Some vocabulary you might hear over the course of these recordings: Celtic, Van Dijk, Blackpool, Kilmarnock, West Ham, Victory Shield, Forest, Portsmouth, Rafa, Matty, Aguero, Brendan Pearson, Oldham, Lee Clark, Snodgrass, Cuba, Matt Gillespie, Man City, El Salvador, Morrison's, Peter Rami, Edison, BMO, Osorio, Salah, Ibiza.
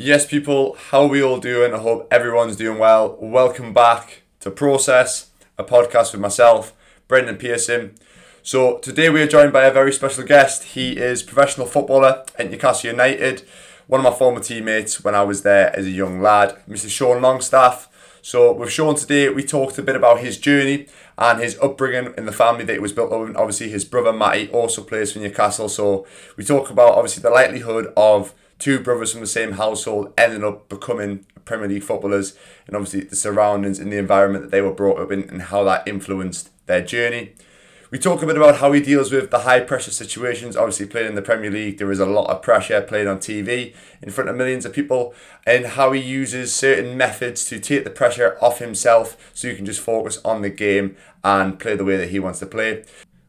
Yes, people, how are we all doing? I hope everyone's doing well. Welcome back to Process, a podcast with myself, Brendan Pearson. So today we are joined by a very special guest. He is a professional footballer at Newcastle United, one of my former teammates when I was there as a young lad, Mr. Sean Longstaff. So with Sean today, we talked a bit about his journey and his upbringing in the family that he was built up in. Obviously, his brother Matty also plays for Newcastle. So we talk about obviously the likelihood of two brothers from the same household ending up becoming Premier League footballers, and obviously the surroundings and the environment that they were brought up in and how that influenced their journey. We talk a bit about how he deals with the high pressure situations. Obviously, playing in the Premier League, there is a lot of pressure playing on TV in front of millions of people, and how he uses certain methods to take the pressure off himself so you can just focus on the game and play the way that he wants to play.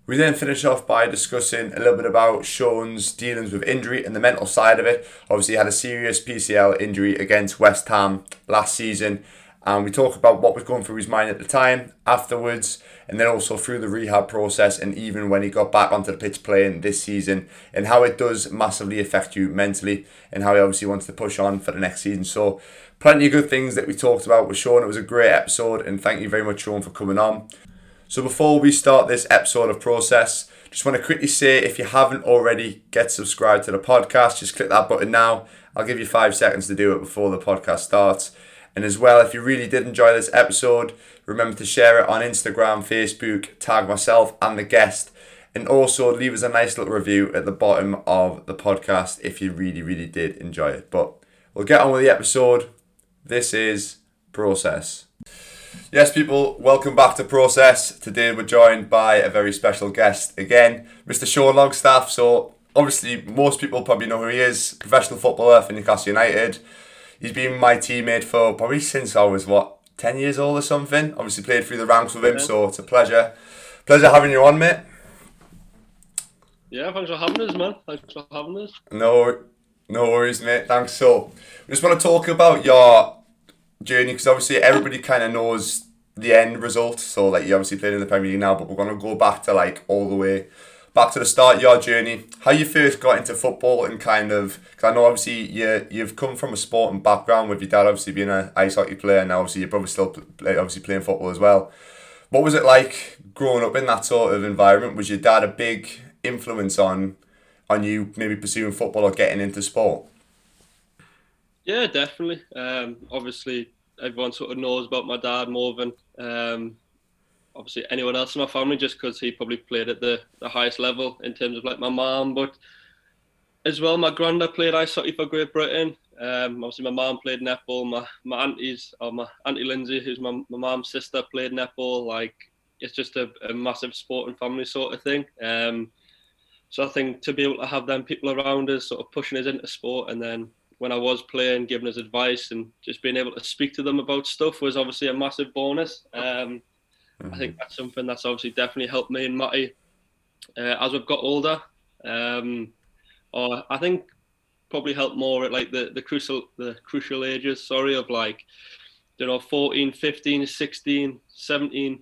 We then finish off by discussing a little bit about Sean's dealings with injury and the mental side of it. Obviously, he had a serious PCL injury against West Ham last season, and we talk about what was going through his mind at the time, afterwards, and then also through the rehab process, and even when he got back onto the pitch playing this season, and how it does massively affect you mentally, and how he obviously wants to push on for the next season. So plenty of good things that we talked about with Sean. It was a great episode, and thank you very much, Sean, for coming on. So before we start this episode of Process, just want to quickly say, if you haven't already, get subscribed to the podcast. Just click that button now. I'll give you 5 seconds to do it before the podcast starts. And as well, if you really did enjoy this episode, remember to share it on Instagram, Facebook, tag myself and the guest. And also leave us a nice little review at the bottom of the podcast if you really, really did enjoy it. But we'll get on with the episode. This is Process. Yes, people, welcome back to Process. Today we're joined by a very special guest again, Mr. Sean Longstaff. So obviously most people probably know who he is, professional footballer for Newcastle United. He's been my teammate for probably since I was, 10 years old or something. Obviously played through the ranks with him, so it's a pleasure. Pleasure having you on, mate. Yeah, thanks for having us, man. Thanks for having us. No worries, mate. Thanks. So we just want to talk about your journey, because obviously everybody kind of knows the end result. So like, you obviously played in the Premier League now, but we're going to go back to like all the way back to the start of your journey, how you first got into football, and kind of, because I know obviously you've come from a sporting background with your dad obviously being an ice hockey player, and obviously your brother still obviously playing football as well. What was it like growing up in that sort of environment? Was your dad a big influence on you maybe pursuing football or getting into sport? Yeah, definitely. Obviously, everyone sort of knows about my dad more than obviously anyone else in my family, just because he probably played at the highest level in terms of like my mum. But as well, my granddad played ice hockey for Great Britain. Obviously, my mum played netball. My aunties, or my auntie Lindsay, who's my mum's sister, played netball. Like, it's just a massive sporting family sort of thing. So I think to be able to have them people around us sort of pushing us into sport, and then when I was playing, giving us advice and just being able to speak to them about stuff was obviously a massive bonus. I think that's something that's obviously definitely helped me and Matty as we've got older. Or I think probably helped more at like the crucial ages, of like, 14, 15, 16, 17,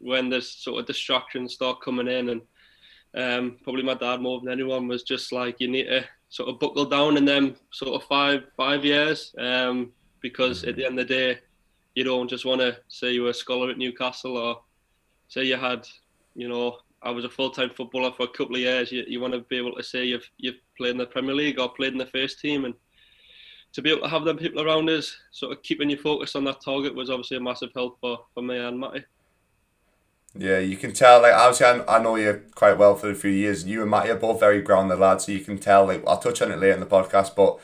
when there's sort of distractions start coming in. And probably my dad more than anyone was just like, you need to sort of buckle down in them sort of five years, because at the end of the day, you don't just want to say you were a scholar at Newcastle, or say you had, I was a full-time footballer for a couple of years. You want to be able to say you've played in the Premier League or played in the first team, and to be able to have them people around us sort of keeping you focused on that target was obviously a massive help for me and Matty. Yeah, you can tell, like, obviously I know you quite well for a few years. You and Matty are both very grounded lads, so you can tell, like, I'll touch on it later in the podcast, but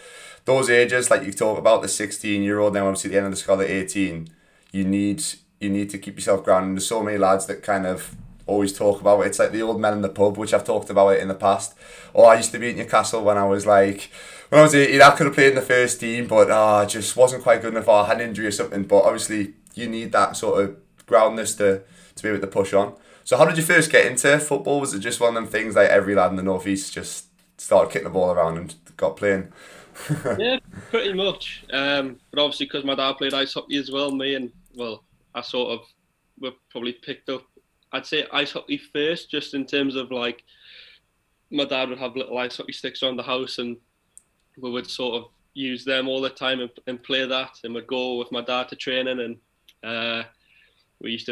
those ages, like you talk about the 16-year-old, now obviously at the end of the scholar, 18, you need to keep yourself grounded. There's so many lads that kind of always talk about it. It's like the old men in the pub, which I've talked about it in the past. Oh, I used to be at Newcastle when I was 18, I could have played in the first team, but I just wasn't quite good enough, or I had an injury or something. But obviously you need that sort of groundedness to be able to push on. So how did you first get into football? Was it just one of them things like every lad in the North East just started kicking the ball around and got playing? Yeah, pretty much. But obviously because my dad played ice hockey as well, I sort of were probably picked up, I'd say ice hockey first, just in terms of like my dad would have little ice hockey sticks around the house, and we would sort of use them all the time and play that, and would go with my dad to training, and we used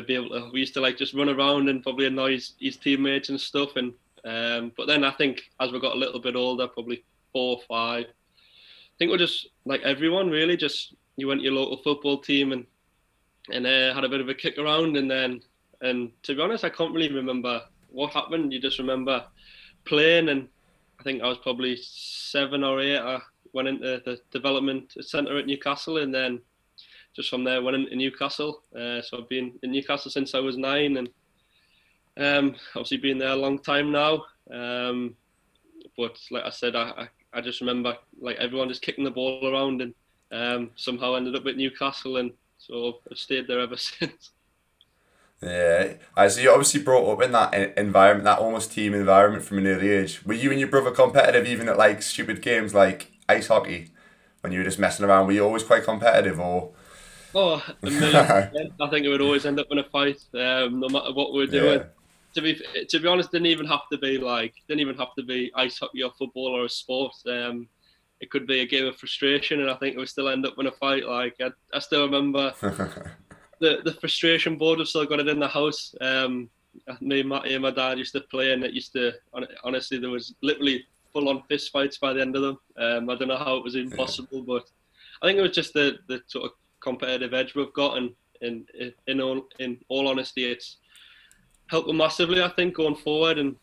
to like just run around and probably annoy his teammates and stuff. And but then I think as we got a little bit older, probably 4 or 5, I think we're just like everyone really, just you went to your local football team and had a bit of a kick around, and to be honest I can't really remember what happened. You just remember playing, and I think I was probably 7 or 8. I went into the development centre at Newcastle, and then just from there went into Newcastle. So I've been in Newcastle since I was 9, and obviously been there a long time now. But like I said, I just remember like everyone just kicking the ball around, and somehow ended up at Newcastle, and so I've stayed there ever since. Yeah, so you obviously brought up in that environment, that almost team environment from an early age. Were you and your brother competitive even at like stupid games like ice hockey when you were just messing around? Were you always quite competitive, or? Oh, a million. I think it would always end up in a fight, no matter what we were doing. Yeah. To be honest, didn't even have to be ice hockey or football or a sport. It could be a game of frustration, and I think it would still end up in a fight. Like I still remember. The frustration board, I've still got it in the house. Me, Matty and my dad used to play, and it used to, honestly, there was literally full-on fist fights by the end of them. I don't know how it was even possible, but I think it was just the sort of competitive edge we've got, and in all honesty, it's helped them massively, I think, going forward, and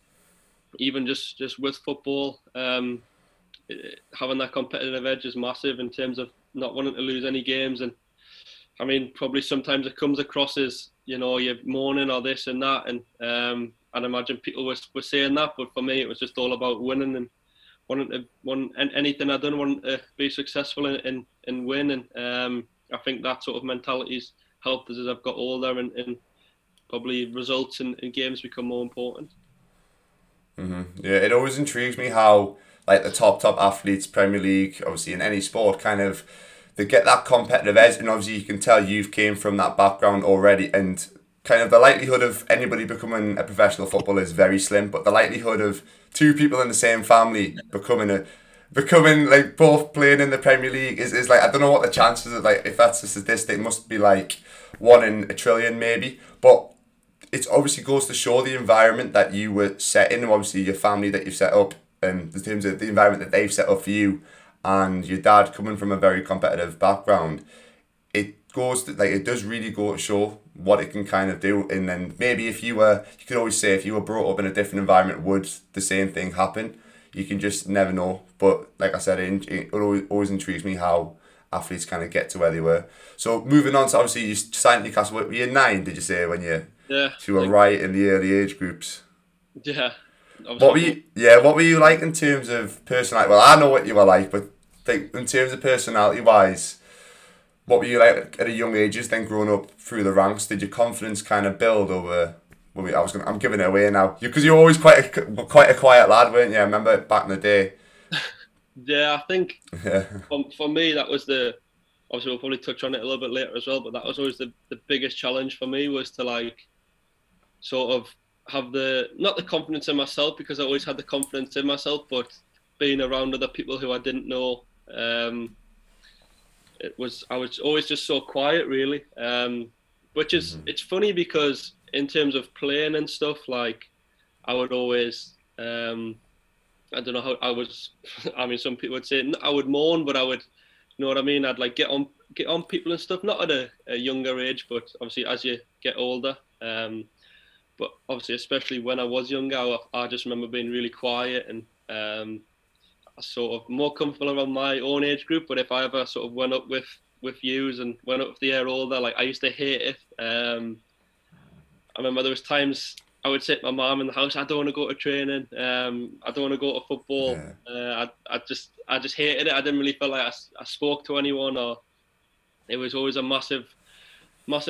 even just with football, having that competitive edge is massive in terms of not wanting to lose any games. And I mean, probably sometimes it comes across as, you know, you're mourning or this and that, and I'd imagine people were saying that, but for me it was just all about winning, and anything I done, wanting to be successful and win, and I think that sort of mentality's helped us as I've got older, and probably results in games become more important. Mm-hmm. Yeah, it always intrigues me how like the top athletes, Premier League, obviously in any sport, kind of they get that competitive edge, and obviously you can tell you've came from that background already, and kind of the likelihood of anybody becoming a professional footballer is very slim, but the likelihood of two people in the same family becoming like both playing in the Premier League is like, I don't know what the chances are, like if that's a statistic, it must be like 1 in a trillion maybe, but it obviously goes to show the environment that you were set in, obviously your family that you've set up, and in terms of the environment that they've set up for you, and your dad coming from a very competitive background, it goes to, like it does really go to show what it can kind of do. And then maybe if you were brought up in a different environment, would the same thing happen? You can just never know. But like I said, it always intrigues me how athletes kind of get to where they were. So moving on to, obviously you signed Newcastle, were you 9 did you say when you? Yeah. So you were right in the early age groups. Yeah. What were you like in terms of personality? Well, I know what you were like, but think in terms of personality-wise, what were you like at a young age? Then growing up through the ranks, did your confidence kind of build over? I'm giving it away now, because you were always quite a quiet lad, weren't you? I remember back in the day. Yeah, I think for me that was obviously we'll probably touch on it a little bit later as well, but that was always the biggest challenge for me, was to like sort of have not the confidence in myself, because I always had the confidence in myself, but being around other people who I didn't know, I was always just so quiet really, which is, it's funny because in terms of playing and stuff, like I would always, I don't know how I was, I mean some people would say I would mourn, but I would, you know what I mean, I'd like get on people and stuff, not at a younger age, but obviously as you get older, but obviously, especially when I was younger, I just remember being really quiet, and sort of more comfortable around my own age group. But if I ever sort of went up with yous and went up the year older, like I used to hate it. I remember there was times I would say to my mum in the house, I don't want to go to training. I don't want to go to football. Yeah. I just hated it. I didn't really feel like I spoke to anyone, or it was always a massive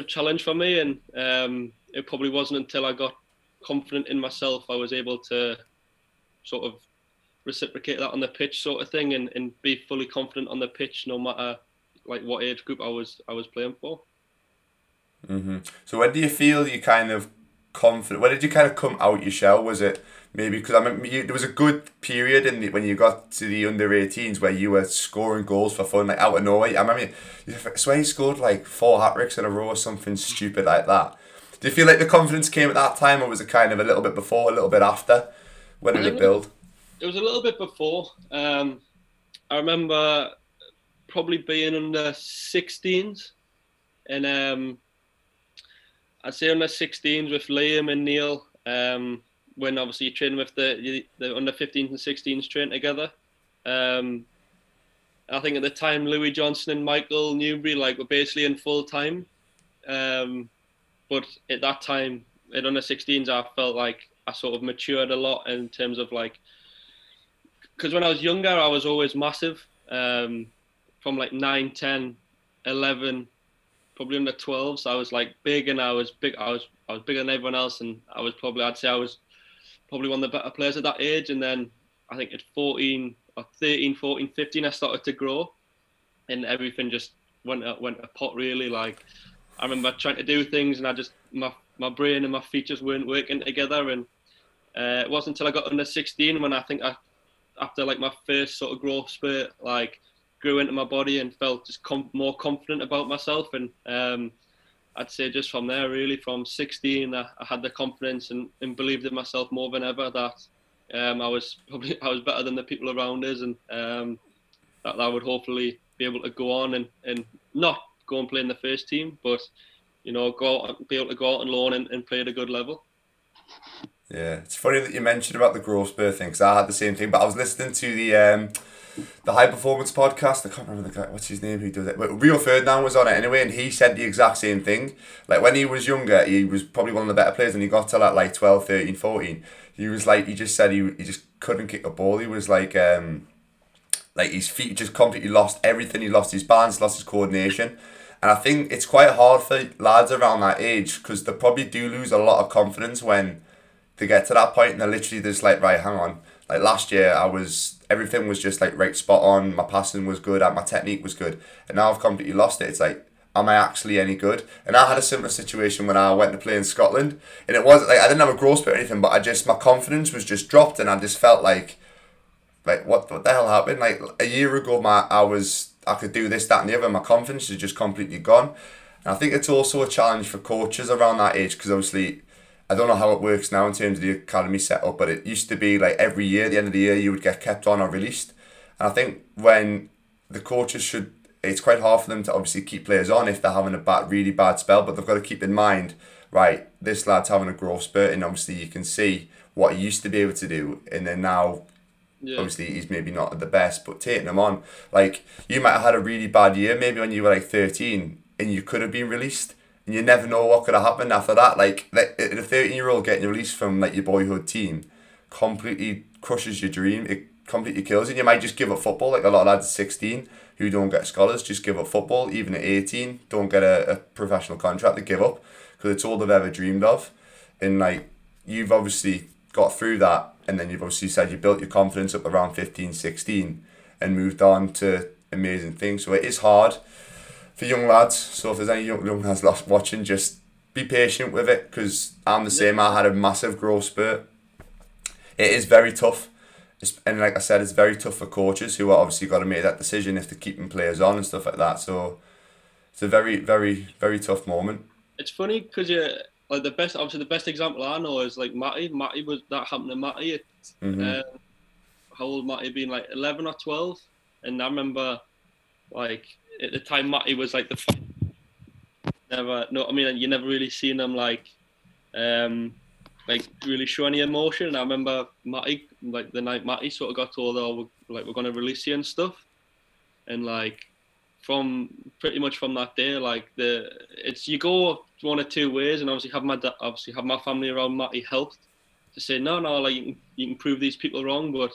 challenge for me. And it probably wasn't until I got confident in myself I was able to sort of reciprocate that on the pitch, sort of thing, and be fully confident on the pitch, no matter like what age group I was playing for. Mm-hmm. So when do you feel you kind of confident? Where did you kind of come out your shell? Was it maybe because I mean there was a good period in the, when you got to the under-18s where you were scoring goals for fun, like out of nowhere. I mean, I swear you scored like 4 hat-tricks in a row or something stupid like that. Do you feel like the confidence came at that time, or was it kind of a little bit before, a little bit after? When did it build? It was a little bit before. I remember probably being under 16s, and I'd say under 16s with Liam and Neil, when obviously you train with the under 15s and 16s train together. I think at the time Louis Johnson and Michael Newbury were basically in full time, but at that time at under 16s I felt like I sort of matured a lot in terms of because when I was younger I was always massive, from 9, 10, 11, probably under 12s, so I was big, and I was bigger than everyone else, and I'd say I was probably one of the better players at that age. And then I think at 13, 14, 15 I started to grow, and everything just went to pot really. I remember trying to do things and I just my brain and my features weren't working together, and it wasn't until I got under 16 when I think after my first sort of growth spurt, grew into my body and felt just more confident about myself. And I'd say just from there really, from 16 I had the confidence and believed in myself more than ever that I was better than the people around us, and that I would hopefully be able to go on and not go and play in the first team, but be able to go out on loan and play at a good level. Yeah, it's funny that you mentioned about the growth spur thing, because I had the same thing, but I was listening to the High Performance podcast. I can't remember the guy, what's his name, who does it, but Rio Ferdinand was on it anyway, and he said the exact same thing. When he was younger, he was probably one of the better players, and he got to 12, 13, 14. He was he just said he just couldn't kick a ball. He was his feet just completely lost everything. He lost his balance, lost his coordination. And I think it's quite hard for lads around that age, because they probably do lose a lot of confidence when they get to that point, and they're literally just right, hang on. Last year, everything was just right spot on. My passing was good, and my technique was good. And now I've completely lost it. It's am I actually any good? And I had a similar situation when I went to play in Scotland. And it wasn't I didn't have a growth spurt or anything, but my confidence was just dropped, and I just felt what the hell happened? A year ago, I could do this, that, and the other. My confidence is just completely gone. And I think it's also a challenge for coaches around that age, because obviously, I don't know how it works now in terms of the academy setup, but it used to be every year, at the end of the year, you would get kept on or released. And I think when the coaches it's quite hard for them to obviously keep players on if they're having a really bad spell, but they've got to keep in mind, this lad's having a growth spurt, and obviously you can see what he used to be able to do, and then now, obviously he's maybe not at the best, but taking him on, you might have had a really bad year maybe when you were 13, and you could have been released. And you never know what could have happened after that. A 13-year-old getting released from your boyhood team completely crushes your dream. It completely kills you. And you might just give up football. A lot of lads at 16 who don't get scholars just give up football. Even at 18, don't get a professional contract. They give up because it's all they've ever dreamed of. And you've obviously got through that, and then you've obviously said you built your confidence up around 15, 16, and moved on to amazing things. So it is hard for young lads. So if there's any young lads watching, just be patient with it, because I'm the same. I had a massive growth spurt. It is very tough, and like I said, it's very tough for coaches who are obviously got to make that decision if they're keeping players on and stuff like that. So it's a very, very, very tough moment. It's funny because you the best example I know is Matty. That happened to Matty. How old Matty being 11 or 12, and I remember at the time, Matty was you never really seen him really show any emotion. And I remember Matty, the night Matty sort of got told, "Oh, we're gonna release you and stuff," and from that day, you go one or two ways, and obviously have my family around Matty helped to say no, you can prove these people wrong, but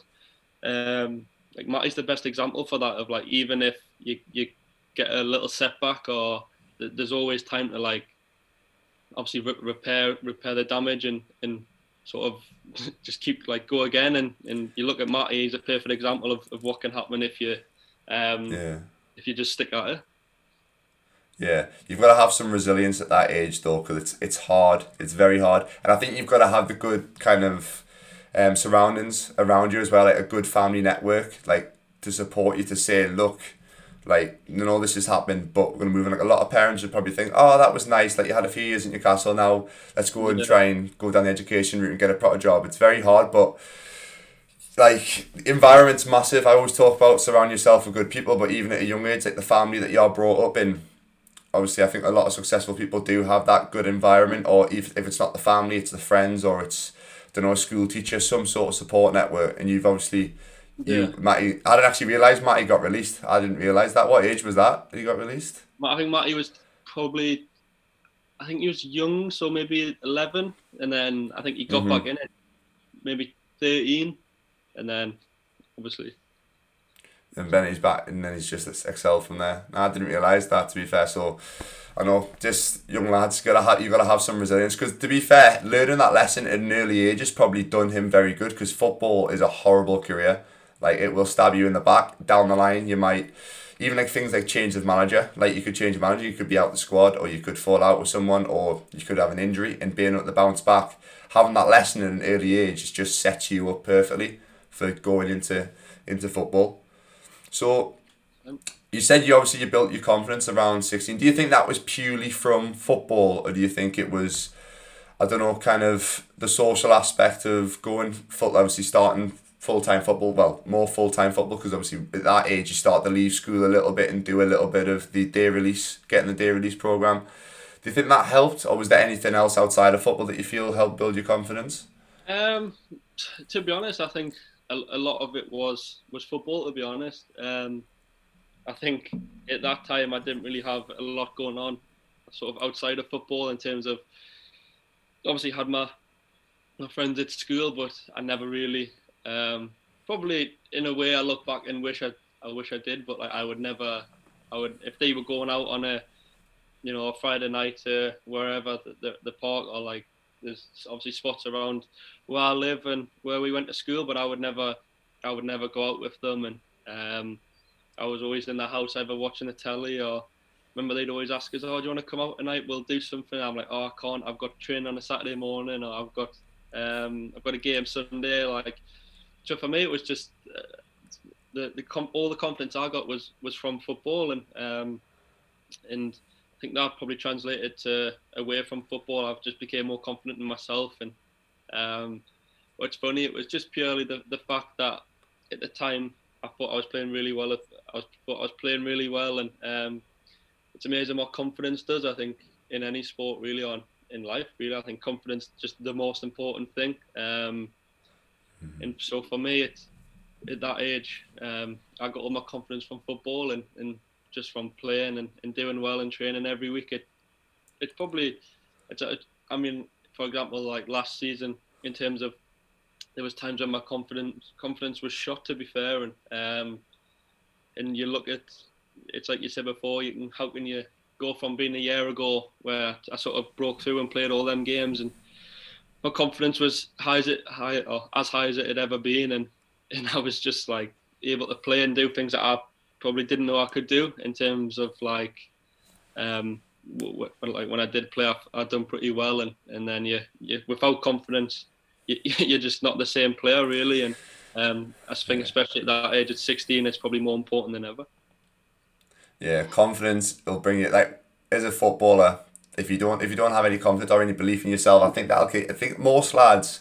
Matty's the best example for that of even if you get a little setback, or there's always time to obviously repair the damage and sort of just keep go again, and you look at Matty, he's a perfect example of what can happen if you just stick at it. Yeah, you've got to have some resilience at that age though, because it's hard. It's very hard, and I think you've got to have the good kind of surroundings around you as well, like a good family network, like to support you, to say, look, like, you know, this has happened, but we're going to move on. Like, a lot of parents would probably think, oh, that was nice, like, you had a few years in Newcastle, now let's go and try and go down the education route and get a proper job. It's very hard, but, like, environment's massive. I always talk about surround yourself with good people, but even at a young age, like, the family that you're brought up in, obviously, I think a lot of successful people do have that good environment, or if it's not the family, it's the friends, or it's, I don't know, a school teacher, some sort of support network, and you've obviously... Matty, I didn't actually realise Matty got released. I didn't realise that. What age was that he got released? I think Matty was probably, I think he was young, so maybe 11, and then I think he got back in it, maybe 13, and then obviously. And then he's back, and then he's just excelled from there. No, I didn't realise that, to be fair. So I know, just young lads, you gotta have some resilience, because to be fair, learning that lesson at an early age has probably done him very good, because football is a horrible career. Like, it will stab you in the back. Down the line, you might, even like things like change of manager, like you could change a manager, you could be out the squad, or you could fall out with someone, or you could have an injury, and being able to bounce back, having that lesson at an early age, it just sets you up perfectly for going into football. So, you said you built your confidence around 16. Do you think that was purely from football, or do you think it was, I don't know, kind of the social aspect of going football, obviously starting full-time football, well, more full-time football, because obviously at that age you start to leave school a little bit and do a little bit of the day release, getting the day release programme. Do you think that helped, or was there anything else outside of football that you feel helped build your confidence? To be honest, I think a lot of it was football, to be honest. I think at that time I didn't really have a lot going on sort of outside of football, in terms of, obviously had my friends at school, but I never really... probably in a way I look back and wish I did, but like I would, if they were going out on a Friday night to wherever, the park, or like there's obviously spots around where I live and where we went to school, but I would never go out with them, and I was always in the house either watching the telly, or remember they'd always ask us, oh, do you want to come out tonight, we'll do something, and I'm like, oh, I can't, I've got training on a Saturday morning, or I've got a game Sunday, like. So for me, it was just all the confidence I got was from football, and I think that probably translated to away from football. I've just became more confident in myself, and what's funny, it was just purely the fact that at the time I thought I was playing really well. and it's amazing what confidence does. I think in any sport, really, or in life, really, I think confidence is just the most important thing. And so for me, it's at that age, I got all my confidence from football, and just from playing and doing well and training every week. For example, like last season, in terms of, there was times when my confidence was shot, to be fair, and you look at, it's like you said before, how can you go from being a year ago where I sort of broke through and played all them games, and my confidence was as high as it had ever been, and I was just like able to play and do things that I probably didn't know I could do, in terms of like, when I did play, I'd done pretty well, and then you without confidence, you're just not the same player really, and I think especially at that age, at 16, it's probably more important than ever. Yeah, confidence will bring you, like, as a footballer. If you don't have any confidence or any belief in yourself, I think most lads,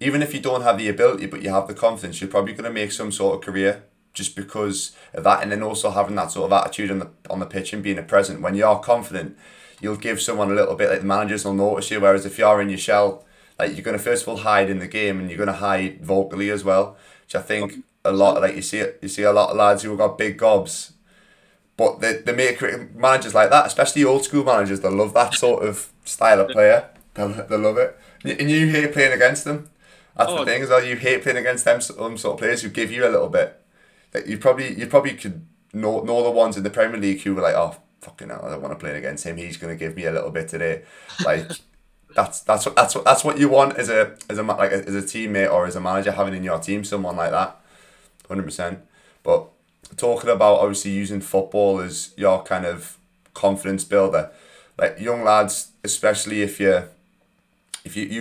even if you don't have the ability but you have the confidence, you're probably going to make some sort of career just because of that, and then also having that sort of attitude on the pitch and being a present. When you are confident, you'll give someone a little bit, like the managers will notice you. Whereas if you are in your shell, like, you're going to first of all hide in the game, and you're going to hide vocally as well, which I think a lot, like you see a lot of lads who have got big gobs. But they make managers like that, especially old school managers, they love that sort of style of player. They love it. And you hate playing against them. That's the thing, is that you hate playing against them sort of players who give you a little bit. That you probably could know the ones in the Premier League who were like, oh, fucking hell, I don't want to play against him. He's going to give me a little bit today. Like, that's what you want as a teammate or as a manager, having in your team someone like that, 100%. But talking about obviously using football as your kind of confidence builder. Like young lads, especially if you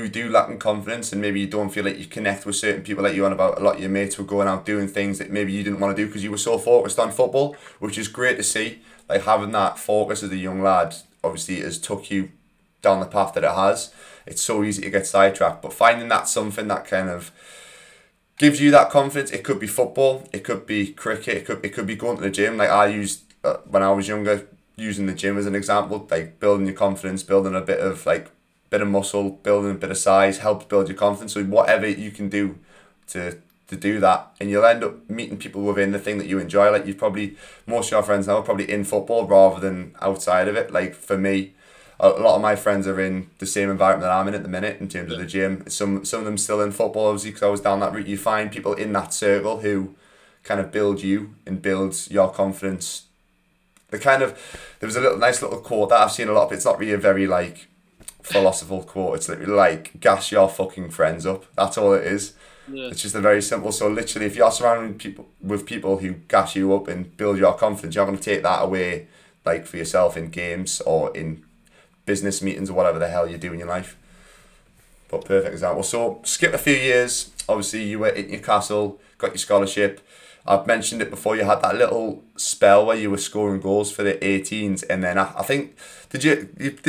do lack in confidence and maybe you don't feel like you connect with certain people, like you on about a lot of your mates were going out doing things that maybe you didn't want to do because you were so focused on football, which is great to see. Like having that focus as a young lad obviously has took you down the path that it has. It's so easy to get sidetracked, but finding that something that kind of gives you that confidence, it could be football, it could be cricket, it could be going to the gym. Like I used, when I was younger, using the gym as an example, like building your confidence, building a bit of like bit of muscle, building a bit of size helps build your confidence. So whatever you can do to do that, and you'll end up meeting people within the thing that you enjoy. Like you probably, most of your friends now are probably in football rather than outside of it. Like for me, a lot of my friends are in the same environment that I'm in at the minute in terms of the gym. Some of them still in football, obviously, because I was down that route. You find people in that circle who kind of build you and builds your confidence. The kind of, there was a nice little quote that I've seen a lot of. It's not really a very like philosophical quote. It's literally like, gas your fucking friends up. That's all it is. Yeah. It's just a very simple. So literally, if you're surrounding people with people who gas you up and build your confidence, you're not going to take that away, like for yourself in games or in business meetings or whatever the hell you do in your life. But perfect example. So skip a few years. Obviously, you were at Newcastle, got your scholarship. I've mentioned it before. You had that little spell where you were scoring goals for the 18s, and then I think did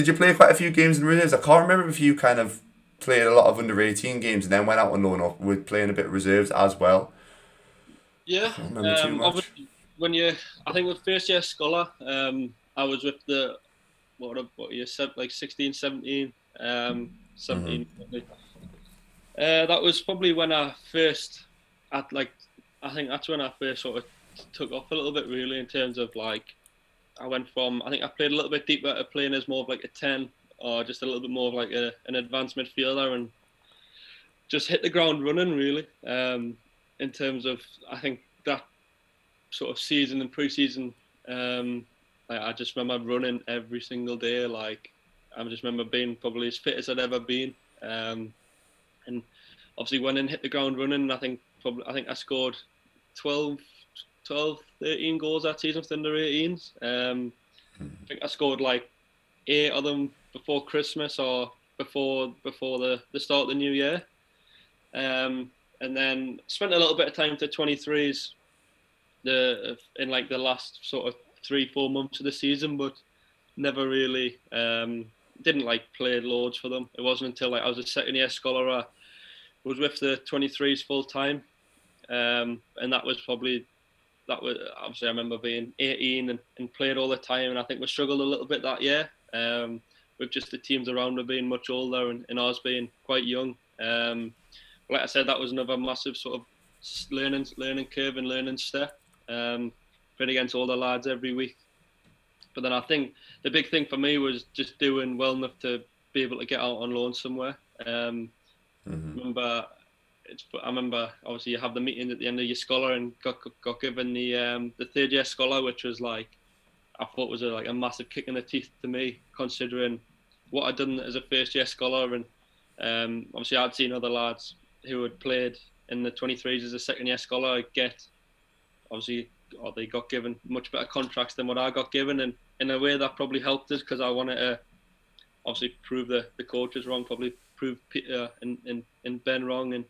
you play quite a few games in reserves? I can't remember if you kind of played a lot of under-18 games and then went out on loan or were playing a bit of reserves as well. Yeah, I remember too much. I think with first year scholar, I was with the what year, like 16, 17, 17. Mm-hmm. That was probably when I first at like. I think that's when I first sort of took off a little bit, really, in terms of like, I went from, I think I played a little bit deeper to playing as more of like a 10 or just a little bit more of like an advanced midfielder, and just hit the ground running, really. In terms of, I think that sort of season and pre-season, like I just remember running every single day. Like I just remember being probably as fit as I'd ever been. And obviously went and hit the ground running, and I think I scored 13 goals that season for the under-18s. I think I scored like 8 of them before Christmas or before the start of the new year. And then spent a little bit of time to 23s in like the last sort of 3-4 months of the season, but never really didn't like play loads for them. It wasn't until like I was a second year scholar I was with the 23s full time. And that was obviously I remember being 18 and played all the time, and I think we struggled a little bit that year with just the teams around me being much older and ours being quite young. Like I said, that was another massive sort of learning curve and learning step. Playing against older lads every week. But then I think the big thing for me was just doing well enough to be able to get out on loan somewhere. Mm-hmm. I remember. Obviously, you have the meeting at the end of your scholar, and got given the third year scholar, which was like I thought was like a massive kick in the teeth to me, considering what I'd done as a first year scholar, and obviously I'd seen other lads who had played in the 23s as a second year scholar they got given much better contracts than what I got given, and in a way that probably helped us because I wanted to obviously prove the coaches wrong, probably. Prove Peter and Ben wrong, and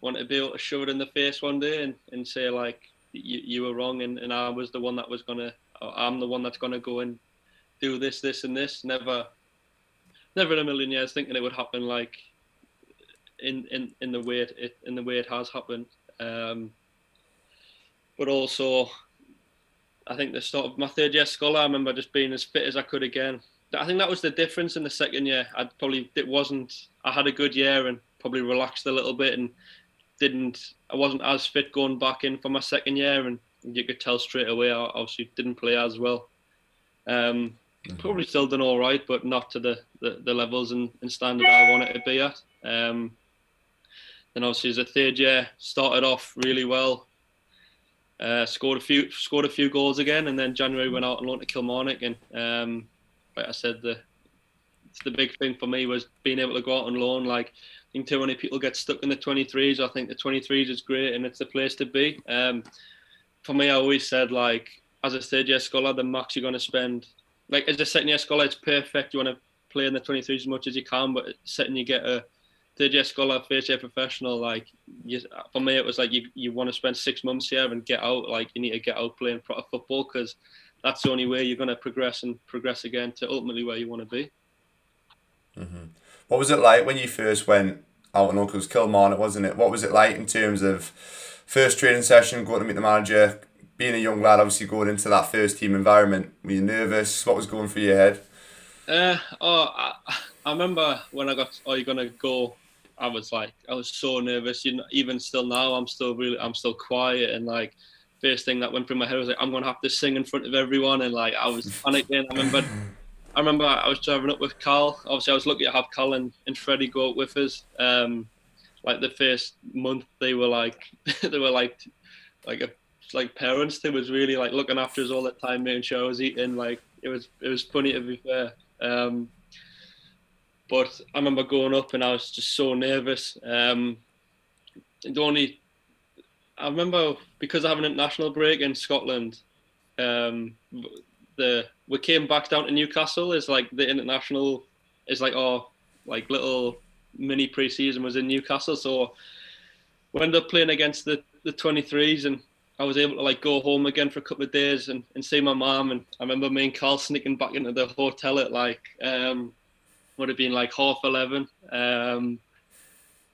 want to be able to shove it in the face one day and say like you were wrong and I was the one that was gonna, I'm the one that's gonna go and do this and this. Never in a million years thinking it would happen like in the way it has happened. But also, I think the start of my third year scholar, I remember just being as fit as I could again. I think that was the difference in the second year. I had a good year and probably relaxed a little bit, and I wasn't as fit going back in for my second year, and you could tell straight away I obviously didn't play as well. Probably still done all right, but not to the levels and standard I wanted to be at. Then obviously as a third year, started off really well. Scored a few goals again, and then January went out on loan to Kilmarnock, and like I said, the big thing for me was being able to go out on loan. Like, I think too many people get stuck in the 23s. I think the 23s is great and it's the place to be. For me, I always said, like, as a third-year scholar, the max you're going to spend like as a second-year scholar, it's perfect. You want to play in the 23s as much as you can, but sitting you get a third-year scholar, first-year professional, like you, for me, it was like you want to spend 6 months here and get out. Like you need to get out playing proper football because that's the only way you're going to progress and progress again to ultimately where you want to be. Mm-hmm. What was it like when you first went out on Uncle's Kilmarnock, wasn't it? What was it like in terms of first training session, going to meet the manager, being a young lad, obviously going into that first team environment? Were you nervous? What was going through your head? I remember when I got, "Are you gonna go?" I was so nervous. You know, even still now, I'm still quiet, and like first thing that went through my head was like, "I'm gonna have to sing in front of everyone," and like I was panicking. I remember I was driving up with Cal. Obviously, I was lucky to have Cal and Freddie go up with us. Like the first month, they were like like parents. They was really like looking after us all the time, making sure I was eating. Like it was funny to be fair. But I remember going up and I was just so nervous. I remember because I had an international break in Scotland. We came back down to Newcastle. It's like the international is like our like little mini pre-season was in Newcastle. So we ended up playing against the 23s, and I was able to like go home again for a couple of days and see my mum. And I remember me and Carl sneaking back into the hotel at like would have been like 11:30,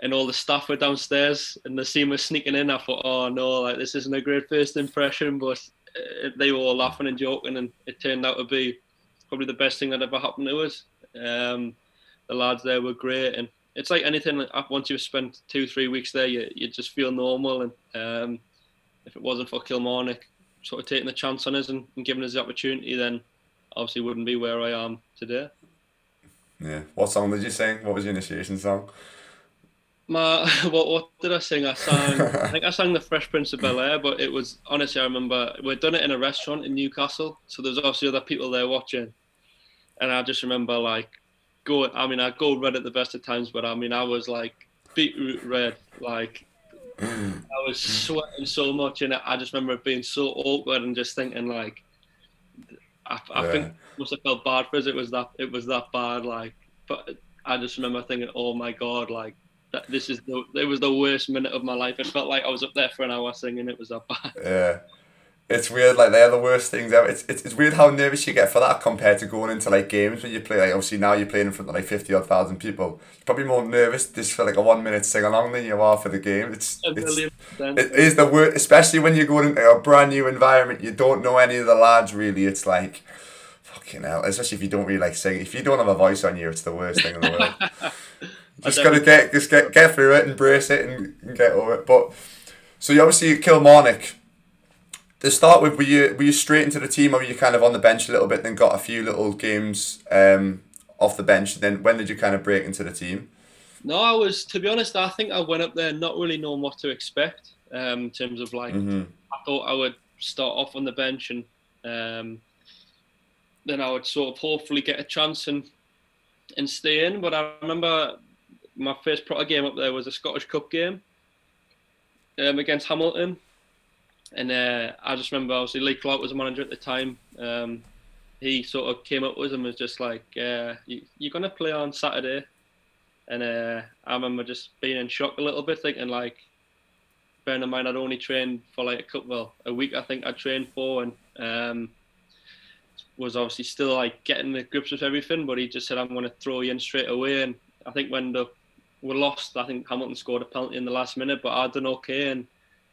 and all the staff were downstairs and they seen me sneaking in. I thought, oh no, like this isn't a great first impression, but they were all laughing and joking, and it turned out to be probably the best thing that ever happened to us. The lads there were great, and it's like anything, once you've spent 2-3 weeks there, you just feel normal. And if it wasn't for Kilmarnock sort of taking the chance on us and giving us the opportunity, then obviously wouldn't be where I am today. Yeah. What song did you sing? What was your initiation song? What did I sing? I think I sang The Fresh Prince of Bel-Air, but it was, honestly, I remember we'd done it in a restaurant in Newcastle, so there's obviously other people there watching, and I just remember like I go red at the best of times, but I mean I was like beetroot red, like I was sweating so much, and I just remember it being so awkward and just thinking like I think I must have felt bad for us. It was that bad, like, but I just remember thinking, oh my God, like it was the worst minute of my life. It felt like I was up there for an hour singing. It was that bad. Yeah, it's weird. Like they're the worst things ever. It's weird how nervous you get for that compared to going into like games when you play. Like obviously now you're playing in front of like 50,000 people. You're probably more nervous just for like a 1 minute sing along than you are for the game. It is the worst, especially when you're going into a brand new environment. You don't know any of the lads really. It's like fucking hell. Especially if you don't really like sing. If you don't have a voice on you, it's the worst thing in the world. Just gotta get through it, embrace it, and get over it. But so you obviously Kilmarnock. To start with, were you straight into the team, or were you kind of on the bench a little bit, then got a few little games off the bench? Then when did you kind of break into the team? No, I was, to be honest, I think I went up there not really knowing what to expect in terms of like I thought I would start off on the bench, and then I would sort of hopefully get a chance and stay in. But I remember my first proper game up there was a Scottish Cup game against Hamilton. And I just remember, obviously, Lee Clark was the manager at the time. He sort of came up with him and was just like, you're going to play on Saturday. And I remember just being in shock a little bit, thinking, like, bearing in mind I'd only trained for, like, a week I think I trained for, and was obviously still, like, getting the grips with everything. But he just said, I'm going to throw you in straight away. And I think we ended up, we lost. I think Hamilton scored a penalty in the last minute, but I'd done okay, and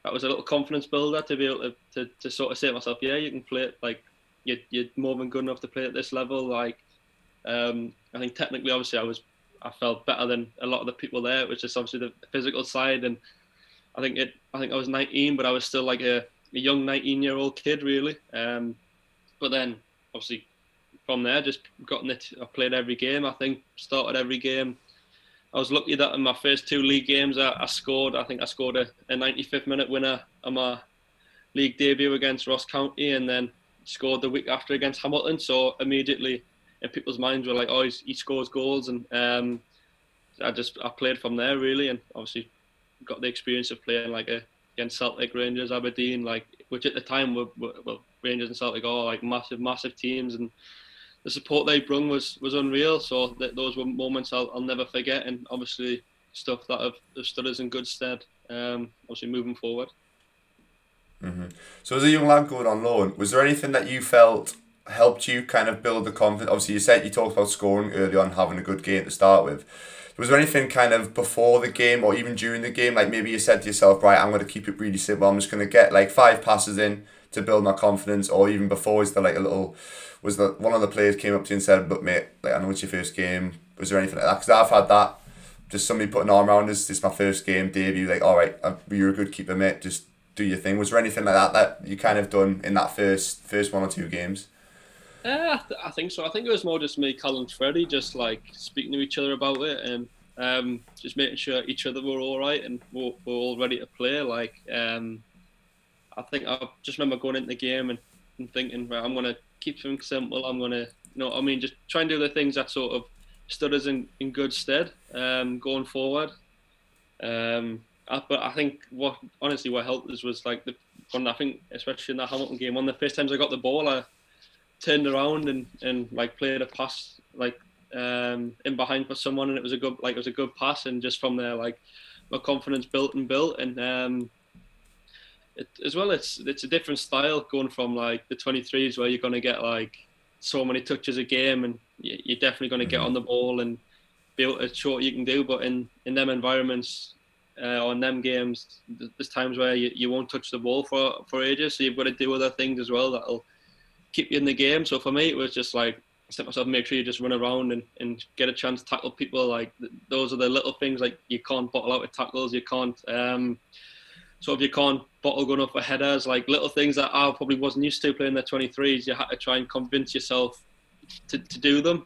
that was a little confidence builder to be able to sort of say to myself, yeah, you can play it, like you're more than good enough to play at this level. Like I think technically, obviously, I felt better than a lot of the people there. It was just obviously the physical side, and I think I was 19, but I was still like a young 19-year-old kid really. But then obviously from there, just I played every game. I think started every game. I was lucky that in my first two league games I scored. I think I scored a 95th minute winner on my league debut against Ross County, and then scored the week after against Hamilton. So immediately in people's minds were like, oh, he scores goals. And I played from there really, and obviously got the experience of playing like against Celtic, Rangers, Aberdeen, like which at the time were Rangers and Celtic are like massive teams, and the support they brought was unreal. So those were moments I'll never forget, and obviously stuff that have stood us in good stead, obviously moving forward. Mm-hmm. So as a young lad going on loan, was there anything that you felt helped you kind of build the confidence? Obviously you talked about scoring early on, having a good game to start with. Was there anything kind of before the game or even during the game, like maybe you said to yourself, right, I'm going to keep it really simple, I'm just going to get like 5 passes in to build my confidence? Or even before, is there like a little, was that one of the players came up to you and said, look mate, like I know it's your first game? Was there anything like that? Because I've had that, just somebody put an arm around us, this is my first game debut, like alright, you're a good keeper mate, just do your thing. Was there anything like that that you kind of done in that first one or two games? I think so. I think it was more just me, Cal and Freddie, just like speaking to each other about it and just making sure each other were all right and were all ready to play. Like I think I just remember going into the game and thinking, right, I'm gonna keep things simple. I'm gonna, just try and do the things that sort of stood us in good stead going forward. But I think what helped us was like I think especially in that Hamilton game, one of the first times I got the ball, I turned around and like played a pass like in behind for someone, and it was a good pass, and just from there like my confidence built, and it's a different style going from like the 23s where you're going to get like so many touches a game and you're definitely going to get on the ball and be able to show what you can do, but in them environments or in them games there's times where you won't touch the ball for ages, so you've got to do other things as well that'll keep you in the game. So for me it was just like set myself, make sure you just run around and get a chance to tackle people. Like those are the little things, like you can't bottle out with tackles, you can't sort of you can't bottle going up for headers, like little things that I probably wasn't used to playing the 23s. You had to try and convince yourself to do them,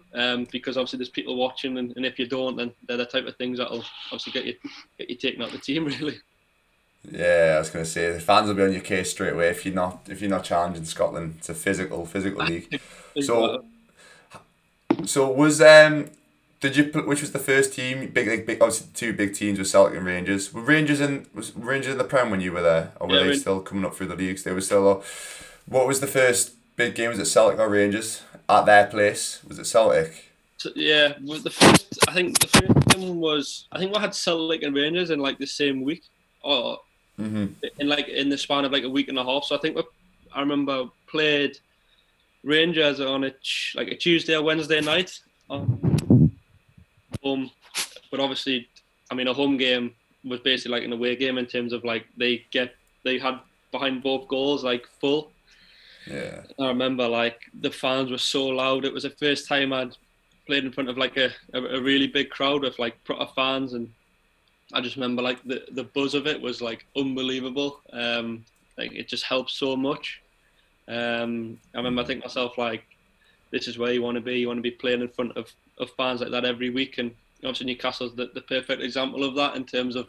because obviously there's people watching, and if you don't, then they're the type of things that'll obviously get you taken out of the team really. Yeah, I was going to say, the fans will be on your case straight away if you're not challenging Scotland. It's a physical league. So was which was the first team? Big, obviously two big teams with Celtic and Rangers. Was Rangers in the Prem when you were there, or were they still coming up through the leagues? They were still. What was the first big game? Was it Celtic or Rangers at their place? Was it Celtic? Yeah, I think we had Celtic and Rangers in like the same week. Or in the span of like a week and a half. So I think I remember played Rangers on a Tuesday or Wednesday night. But obviously, I mean, a home game was basically like an away game in terms of like they had behind both goals like full. Yeah. I remember like the fans were so loud. It was the first time I'd played in front of like a really big crowd of like proper fans, and I just remember like the buzz of it was like unbelievable. Like it just helped so much. I remember thinking myself like, this is where you want to be. You want to be playing in front of fans like that every week. And obviously Newcastle's the perfect example of that in terms of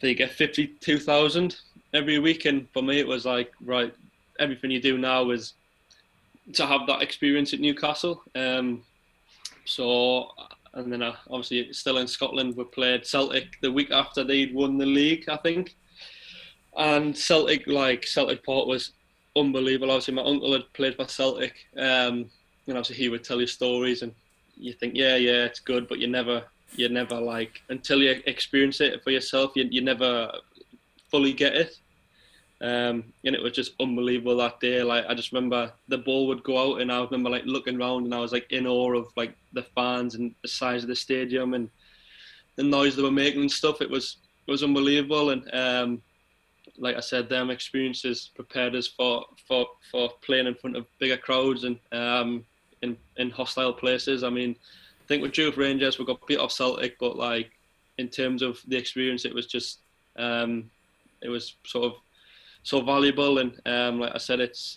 they get 52,000 every week. And for me, it was like, right, everything you do now is to have that experience at Newcastle. And then obviously still in Scotland, we played Celtic the week after they'd won the league, I think. And Celtic Park was unbelievable. Obviously my uncle had played for Celtic, and obviously he would tell you stories, and you think, yeah, it's good, but you never like, until you experience it for yourself, you never fully get it. And it was just unbelievable that day. Like I just remember the ball would go out, and I remember like looking around, and I was like in awe of like the fans and the size of the stadium and the noise they were making and stuff. It was unbelievable. And like I said, them experiences prepared us for playing in front of bigger crowds and in hostile places. I mean, I think with Juve Rangers we got beat off Celtic, but like in terms of the experience, it was just it was sort of so valuable, and like I said, it's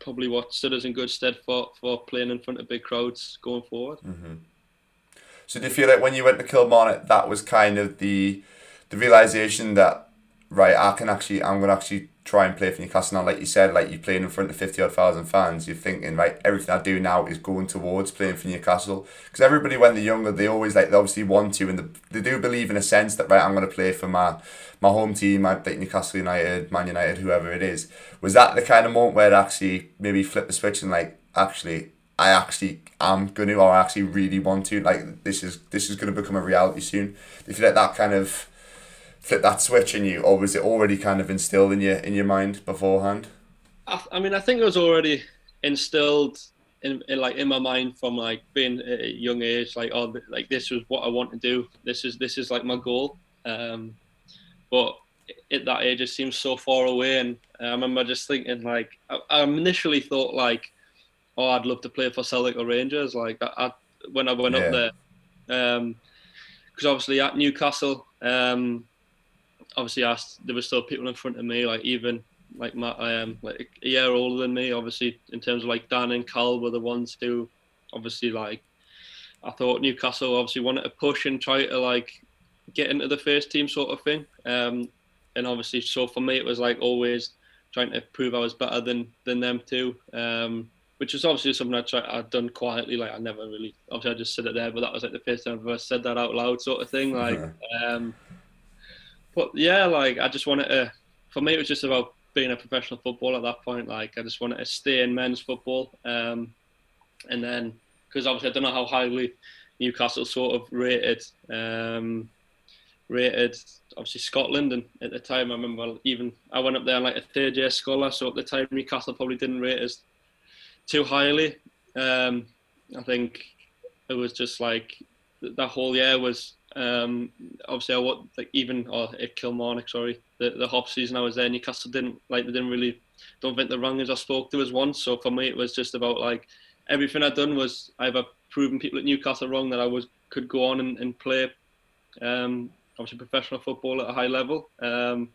probably what stood us in good stead for playing in front of big crowds going forward. Mm-hmm. So do you feel like when you went to Kilmarnock, that was kind of the realisation that, right, I'm going to actually try and play for Newcastle now? Like you said, like you're playing in front of 50,000 fans, you're thinking, right, everything I do now is going towards playing for Newcastle. Because everybody, when they're younger, they always like, they obviously want to, and they do believe in a sense that, right, I'm going to play for my home team, like Newcastle United, Man United, whoever it is. Was that the kind of moment where it actually maybe flipped the switch and like, actually, I actually am going to, or I actually really want to. Like, this is going to become a reality soon. If you let that kind of flip that switch in you, or was it already kind of instilled in your mind beforehand? I mean, I think it was already instilled in my mind from like being at a young age. Like, oh, like this was what I want to do. This is like my goal. But at that age, it seems so far away. And I remember just thinking, like, I initially thought like, oh, I'd love to play for Celtic or Rangers. Like when I went up there, because obviously at Newcastle, obviously there were still people in front of me, like even like Matt, like a year older than me. Obviously, in terms of like Dan and Cal were the ones who, obviously, like I thought Newcastle obviously wanted to push and try to like get into the first team sort of thing. And obviously, so for me, it was like always trying to prove I was better than them too. Which is obviously something I'd done quietly. Like I never really, obviously I just said it there, but that was like the first time I've ever said that out loud sort of thing. Like, but yeah, like I just wanted to, for me it was just about being a professional footballer at that point. Like I just wanted to stay in men's football. And then, because obviously I don't know how highly Newcastle sort of rated obviously Scotland, and at the time I remember even, I went up there like a third year scholar, so at the time Newcastle probably didn't rate us too highly. I think it was just like that whole year was obviously I was like at Kilmarnock, sorry, the hop season I was there, Newcastle don't think the Rangers I spoke to was once. So for me it was just about like everything I'd done was either proving people at Newcastle wrong that I could go on and play obviously professional football at a high level. And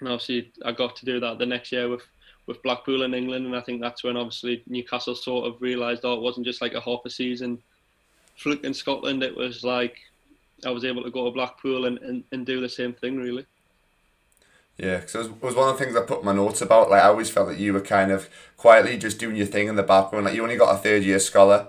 obviously I got to do that the next year with Blackpool in England, and I think that's when obviously Newcastle sort of realised, oh, it wasn't just like a half a season fluke in Scotland, it was like I was able to go to Blackpool and do the same thing really. Yeah, because it was one of the things I put my notes about, like I always felt that you were kind of quietly just doing your thing in the background, like you only got a third year scholar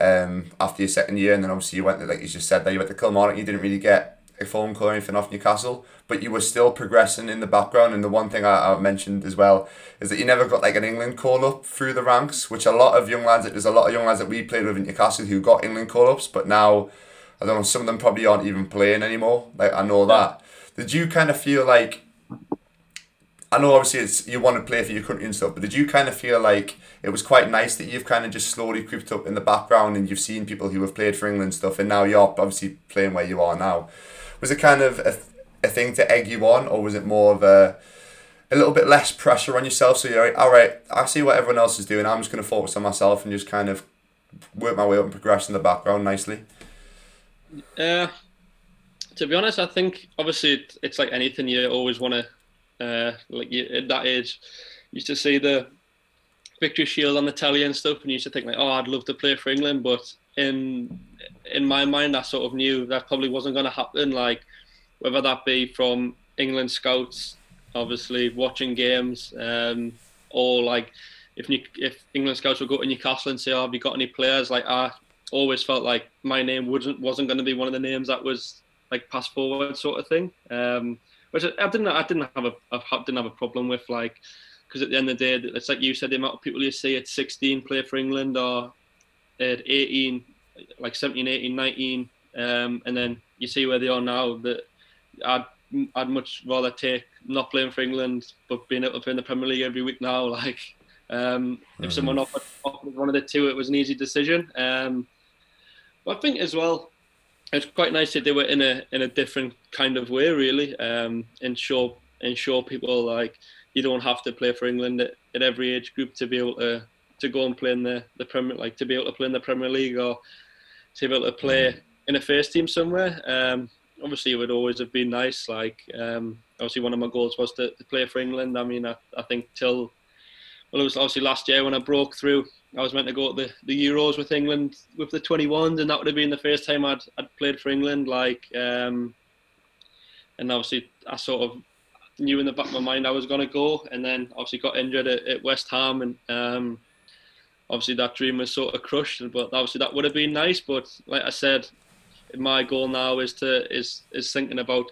after your second year, and then obviously you went to, like you just said there, you went to Kilmarnock, you didn't really get a phone call or anything off Newcastle, but you were still progressing in the background. And the one thing I mentioned as well is that you never got like an England call-up through the ranks, which there's a lot of young lads that we played with in Newcastle who got England call-ups, but now, I don't know, some of them probably aren't even playing anymore. Like, I know that. Did you kind of feel like, I know obviously it's you want to play for your country and stuff, but did you kind of feel like it was quite nice that you've kind of just slowly creeped up in the background and you've seen people who have played for England and stuff, and now you're obviously playing where you are now? Was it kind of a thing to egg you on, or was it more of a little bit less pressure on yourself? So you're like, all right, I see what everyone else is doing. I'm just going to focus on myself and just kind of work my way up and progress in the background nicely. To be honest, I think obviously it's like anything. You always want to, like you, at that age, you used to see the Victory Shield on the telly and stuff, and you used to think like, oh, I'd love to play for England, but in my mind I sort of knew that probably wasn't going to happen, like whether that be from England scouts obviously watching games, or like if England scouts would go to Newcastle and say, oh, have you got any players, like I always felt like my name wasn't going to be one of the names that was like passed forward sort of thing, which I didn't have a problem with, like because at the end of the day it's like you said, the amount of people you see at 16 play for England, or at 18, like 17, 18, 19, and then you see where they are now. That I'd much rather take not playing for England, but being able to play in the Premier League every week now. Like, if someone offered one of the two, it was an easy decision. But I think as well, it's quite nice to do it in a different kind of way, really, and show people like you don't have to play for England at every age group to be able to go and play in the Premier, like to be able to play in the Premier League, or to be able to play in a first team somewhere. Obviously it would always have been nice, like obviously one of my goals was to play for England. I mean, I think it was obviously last year when I broke through, I was meant to go to the Euros with England with the 21s, and that would have been the first time I'd played for England, like and obviously I sort of knew in the back of my mind I was going to go, and then obviously got injured at West Ham, and obviously that dream was sort of crushed, but obviously that would have been nice. But like I said, my goal now is thinking about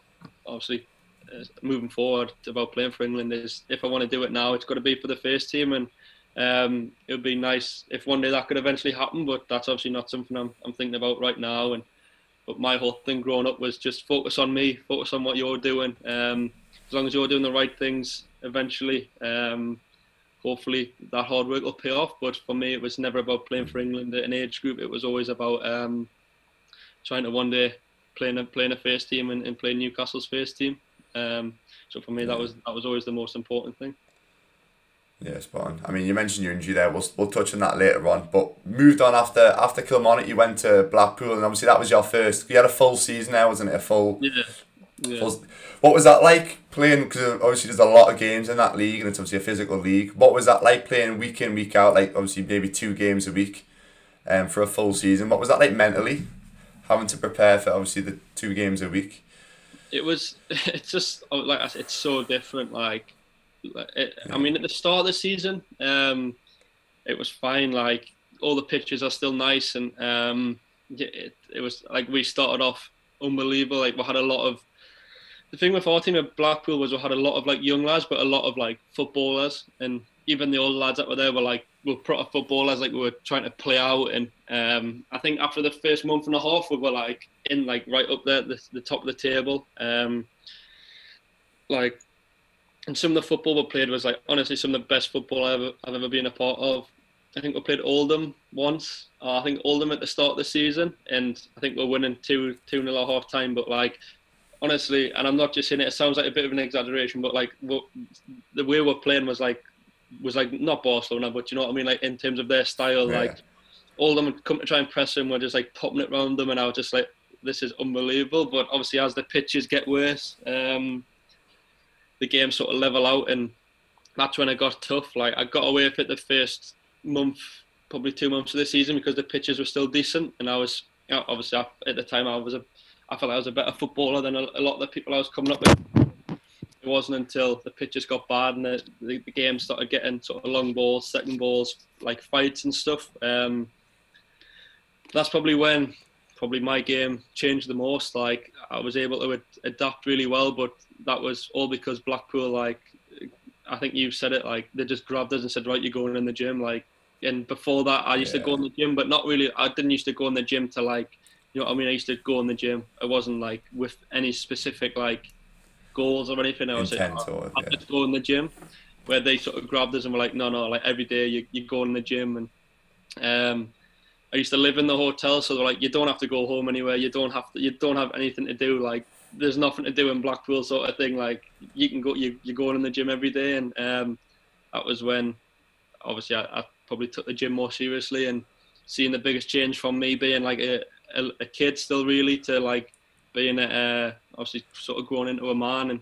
obviously moving forward about playing for England. Is if I want to do it now, it's got to be for the first team, and It would be nice if one day that could eventually happen, but that's obviously not something I'm thinking about right now. But my whole thing growing up was just focus on me, focus on what you're doing. As long as you're doing the right things, eventually, hopefully that hard work will pay off. But for me, it was never about playing for England at an age group. It was always about trying to one day play in a first team and play Newcastle's first team. So for me, that was always the most important thing. Yeah, spot on. I mean, you mentioned your injury there. We'll touch on that later on. But moved on after Kilmarnock, you went to Blackpool, and obviously that was your first. You had a full season there, wasn't it? A full. Yeah. Full, what was that like playing? Because obviously there's a lot of games in that league, and it's obviously a physical league. What was that like playing week in, week out? Like obviously maybe 2 games a week, for a full season. What was that like mentally, having to prepare for obviously the 2 games a week? It's just like I said, it's so different. I mean, at the start of the season, it was fine. Like all the pitches are still nice, and it was like we started off unbelievable. Like we had a lot of. The thing with our team at Blackpool was we had a lot of like young lads, but a lot of like footballers, and even the old lads that were there were proper footballers. Like we were trying to play out, and I think after the first month and a half, we were like in like right up there, the top of the table. And some of the football we played was like honestly some of the best football I've ever been a part of. I think we played Oldham once. I think Oldham at the start of the season, and I think we're winning 2-0 at half time. But like honestly, and I'm not just saying it. It sounds like a bit of an exaggeration, but like the way we're playing was like not Barcelona, but you know what I mean. Like in terms of their style, yeah. Like Oldham would come to try and press them, we're just like popping it round them, and I was just like, this is unbelievable. But obviously, as the pitches get worse. The game sort of level out, and that's when it got tough. Like I got away with it the first month, probably 2 months of the season, because the pitches were still decent, and I was obviously at the time I felt like I was a better footballer than a lot of the people I was coming up with. It wasn't until the pitches got bad and the game started getting sort of long balls, second balls, like fights and stuff. That's probably when my game changed the most. Like I was able to adapt really well, but that was all because Blackpool, like I think you've said it, like they just grabbed us and said, right, you're going in the gym. Like, and before that I used to go in the gym, but not really. I didn't used to go in the gym to like, you know what I mean, I used to go in the gym. It wasn't like with any specific like goals or anything. I was just go in the gym, where they sort of grabbed us and were like, no, like every day you go in the gym. And I used to live in the hotel, so they're like, you don't have to go home anywhere. You don't have anything to do. Like, there's nothing to do in Blackpool, sort of thing. Like, you can go. You're going in the gym every day, and that was when, obviously, I probably took the gym more seriously, and seeing the biggest change from me being like a kid still really to like being obviously sort of growing into a man. And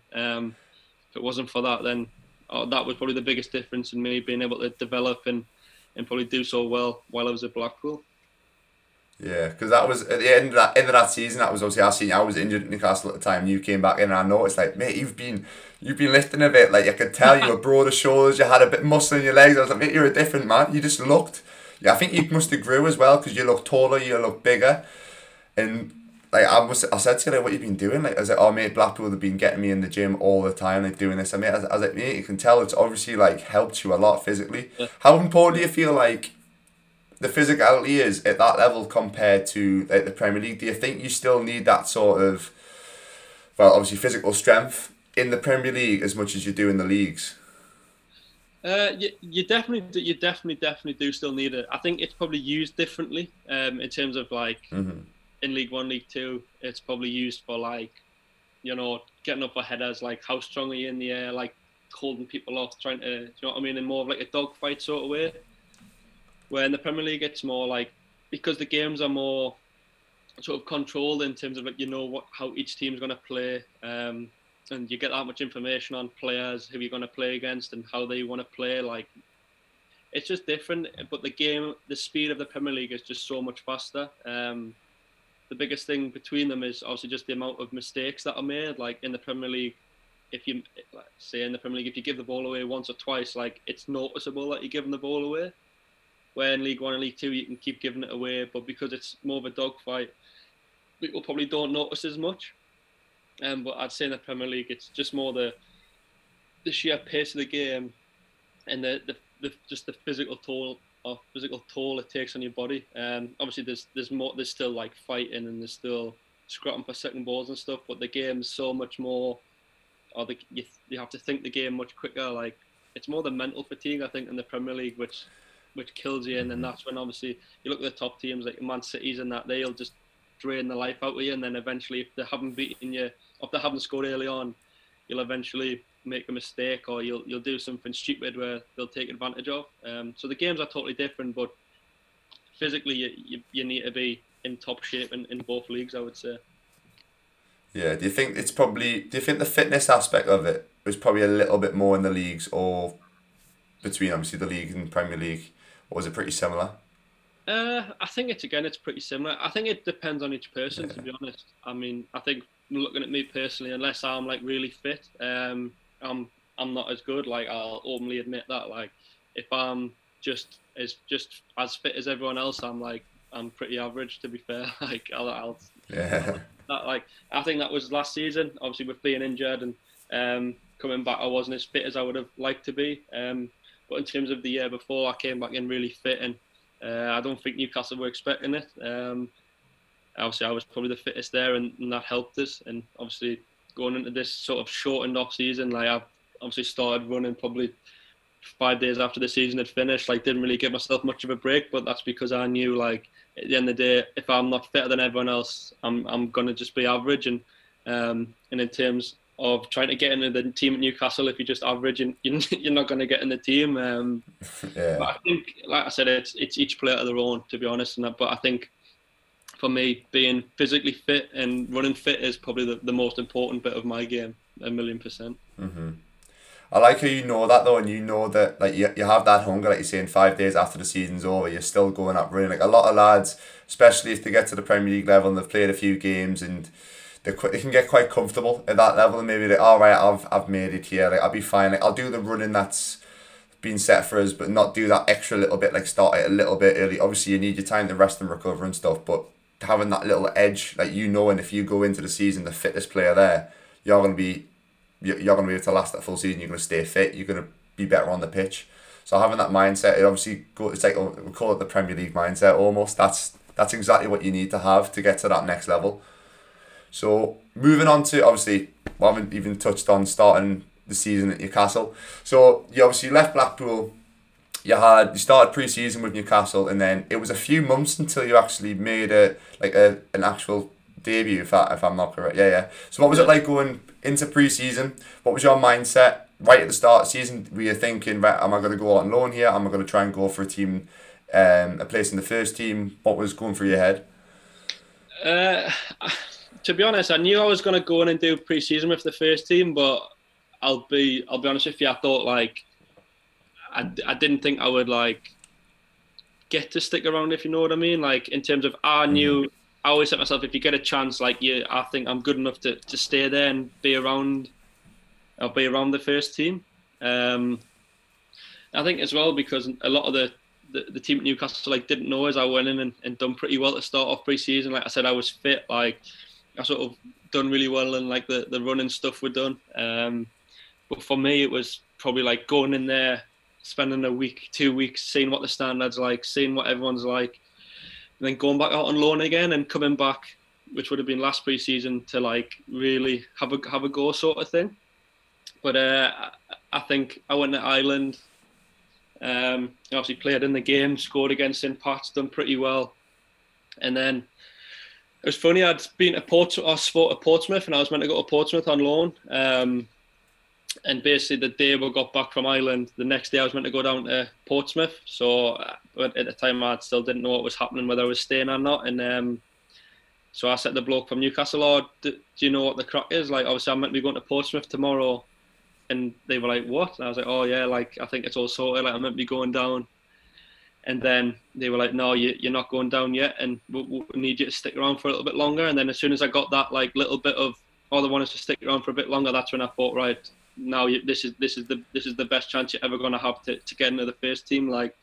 if it wasn't for that, then that was probably the biggest difference in me being able to develop and probably do so well while I was at Blackpool. Yeah, because that was at the end of that season. That was obviously our senior. I was injured at Newcastle at the time. You came back in, and I noticed, like, mate, you've been lifting a bit. Like I could tell you were broader shoulders. You had a bit of muscle in your legs. I was like, mate, you're a different man. You just looked. Yeah, I think you must have grew as well, because you look taller, you look bigger, and like I said to you, like, what you've been doing. Like I was like, oh mate, Blackpool have been getting me in the gym all the time, like doing this. I mean, I was like, mate, you can tell it's obviously like helped you a lot physically. Yeah. How important do you feel like the physicality is at that level compared to like the Premier League? Do you think you still need that sort of, well, obviously physical strength in the Premier League as much as you do in the leagues? You definitely do still need it. I think it's probably used differently in terms of like in League One, League Two. It's probably used for like, you know, getting up for headers, like how strong are you in the air, like holding people off, trying to, you know what I mean, in more of like a dogfight sort of way. Where in the Premier League, it's more like, because the games are more sort of controlled in terms of like, you know what, how each team's going to play, and you get that much information on players, who you're going to play against and how they want to play. Like, it's just different. But the speed of the Premier League is just so much faster. The biggest thing between them is obviously just the amount of mistakes that are made. Like in the Premier League, if you give the ball away once or twice, like it's noticeable that you're giving the ball away. Where in League One and League Two, you can keep giving it away, but because it's more of a dogfight, people probably don't notice as much. But I'd say in the Premier League, it's just more the sheer pace of the game and the the physical toll it takes on your body. Obviously there's more, there's still like fighting and there's still scrapping for second balls and stuff, but the game is so much more, or you have to think the game much quicker. Like it's more the mental fatigue, I think, in the Premier League, which kills you. And then that's when obviously you look at the top teams like Man City's and that, they'll just drain the life out of you, and then eventually if they haven't beaten you, if they haven't scored early on, you'll eventually make a mistake or you'll do something stupid where they'll take advantage of. So the games are totally different, but physically you need to be in top shape in both leagues, I would say. Yeah, do you think the fitness aspect of it was probably a little bit more in the leagues, or between obviously the league and Premier League, or was it pretty similar? I think it's pretty similar. I think it depends on each person, to be honest. I mean, I think looking at me personally, unless I'm like really fit, I'm not as good. Like I'll openly admit that. Like if I'm just as fit as everyone else, I'm pretty average, to be fair. Like I think that was last season, obviously with being injured and coming back, I wasn't as fit as I would have liked to be. But in terms of the year before, I came back in really fit, and I don't think Newcastle were expecting it. Obviously, I was probably the fittest there, and that helped us. And obviously, going into this sort of shortened off season, like I've obviously started running probably 5 days after the season had finished. Like, didn't really give myself much of a break, but that's because I knew, like, at the end of the day, if I'm not fitter than everyone else, I'm gonna just be average. And in terms of trying to get into the team at Newcastle, if you're just average, you're not going to get in the team. But I think, like I said, it's each player to their own, to be honest. But I think for me, being physically fit and running fit is probably the most important bit of my game, 1,000,000%. Mm-hmm. I like how you know that though, and you know that like you have that hunger, like you're saying, 5 days after the season's over, you're still going up running. Like a lot of lads, especially if they get to the Premier League level and they've played a few games and they can get quite comfortable at that level, and maybe they're like, all right, I've made it here, like I'll be fine, like I'll do the running that's been set for us, but not do that extra little bit, like start it a little bit early. Obviously you need your time to rest and recover and stuff, but having that little edge, like you know, and if you go into the season the fittest player there, you're going to be able to last that full season, you're going to stay fit, you're going to be better on the pitch. So having that mindset, it's like, we call it the Premier League mindset almost. That's exactly what you need to have to get to that next level. So moving on to, obviously, we haven't even touched on starting the season at Newcastle. So you obviously left Blackpool, you started pre-season with Newcastle, and then it was a few months until you actually made an actual debut, if I'm not correct. Yeah. So what was it like going into pre-season? What was your mindset right at the start of the season? Were you thinking, right, am I going to go out on loan here? Am I going to try and go for a team, a place in the first team? What was going through your head? To be honest, I knew I was going to go in and do pre-season with the first team, but I'll be honest with you, I thought, like, I didn't think I would, like, get to stick around, if you know what I mean. Like, in terms of, I knew, I always said to myself, if you get a chance, like, I think I'm good enough to stay there and be around the first team. I think as well, because a lot of the team at Newcastle, like, didn't know as I went in and done pretty well to start off pre-season. Like I said, I was fit, like, I sort of done really well and like the running stuff were done. But for me, it was probably like going in there, spending a week, 2 weeks, seeing what the standard's like, seeing what everyone's like, and then going back out on loan again and coming back, which would have been last pre-season, to like really have a go sort of thing. But I think I went to Ireland, obviously played in the game, scored against St Pat's, done pretty well. And then it was funny, I'd been to Portsmouth and I was meant to go to Portsmouth on loan. And basically the day we got back from Ireland, the next day I was meant to go down to Portsmouth. So at the time I still didn't know what was happening, whether I was staying or not. And so I said to the bloke from Newcastle, oh, do you know what the crack is? Like, obviously I'm meant to be going to Portsmouth tomorrow. And they were like, what? And I was like, oh yeah, like I think it's all sorted, like I'm meant to be going down. And then they were like, no, you're not going down yet, and we'll need you to stick around for a little bit longer. And then as soon as I got that like little bit of, oh, they want us to stick around for a bit longer, that's when I thought, right, now this is the best chance you're ever going to have to get into the first team. Like,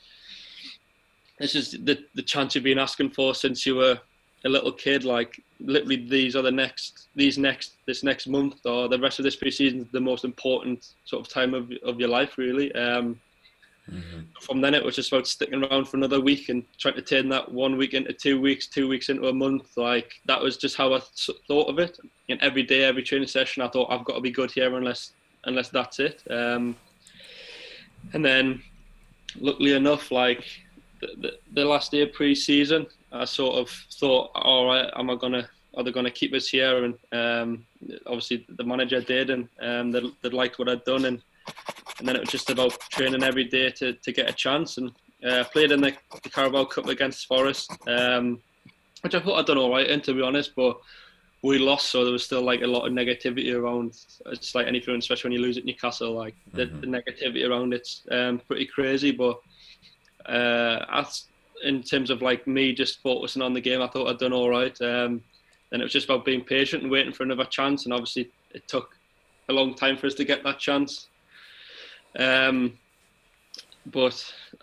this is the chance you've been asking for since you were a little kid. Like, literally, these are this next month or the rest of this pre-season is the most important sort of time of your life, really. Mm-hmm. From then it was just about sticking around for another week and trying to turn that 1 week into 2 weeks, 2 weeks into a month. Like, that was just how I thought of it. And every day, every training session, I thought, I've got to be good here unless that's it. And then, luckily enough, like the last day of pre-season, I sort of thought, all right, are they going to keep us here? And obviously the manager did, and they liked what I'd done. And then it was just about training every day to get a chance. And played in the Carabao Cup against Forest, which I thought I'd done all right in, to be honest. But we lost, so there was still like a lot of negativity around. It's like anything, especially when you lose at Newcastle. Like the negativity around it's pretty crazy. But in terms of like me just focusing on the game, I thought I'd done all right. And it was just about being patient and waiting for another chance. And obviously it took a long time for us to get that chance. But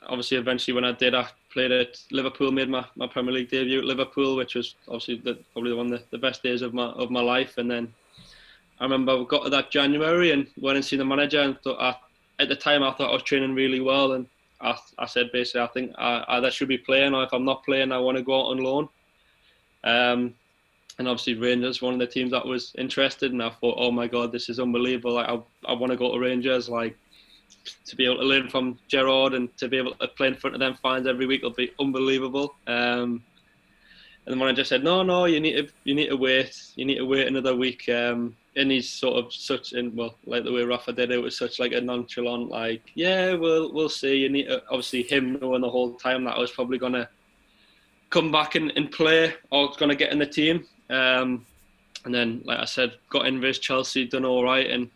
obviously eventually when I did, I played at Liverpool, made my Premier League debut at Liverpool, which was obviously probably one of the best days of my life. And then I remember I got to that January and went and seen the manager, and thought, at the time I thought I was training really well, and I said basically, I think I either should be playing, or if I'm not playing I want to go out on loan. And obviously Rangers, one of the teams that was interested, and I thought, oh my God, this is unbelievable. Like, I want to go to Rangers. Like, to be able to learn from Gerard and to be able to play in front of them fans every week will be unbelievable. And the manager said, no, you need to wait another week. And he's sort of like the way Rafa did it, was such like a nonchalant, like, yeah, we'll see. You need to, obviously him knowing the whole time that I was probably gonna come back and play, or gonna get in the team. And then, like I said, got in versus Chelsea, done all right, and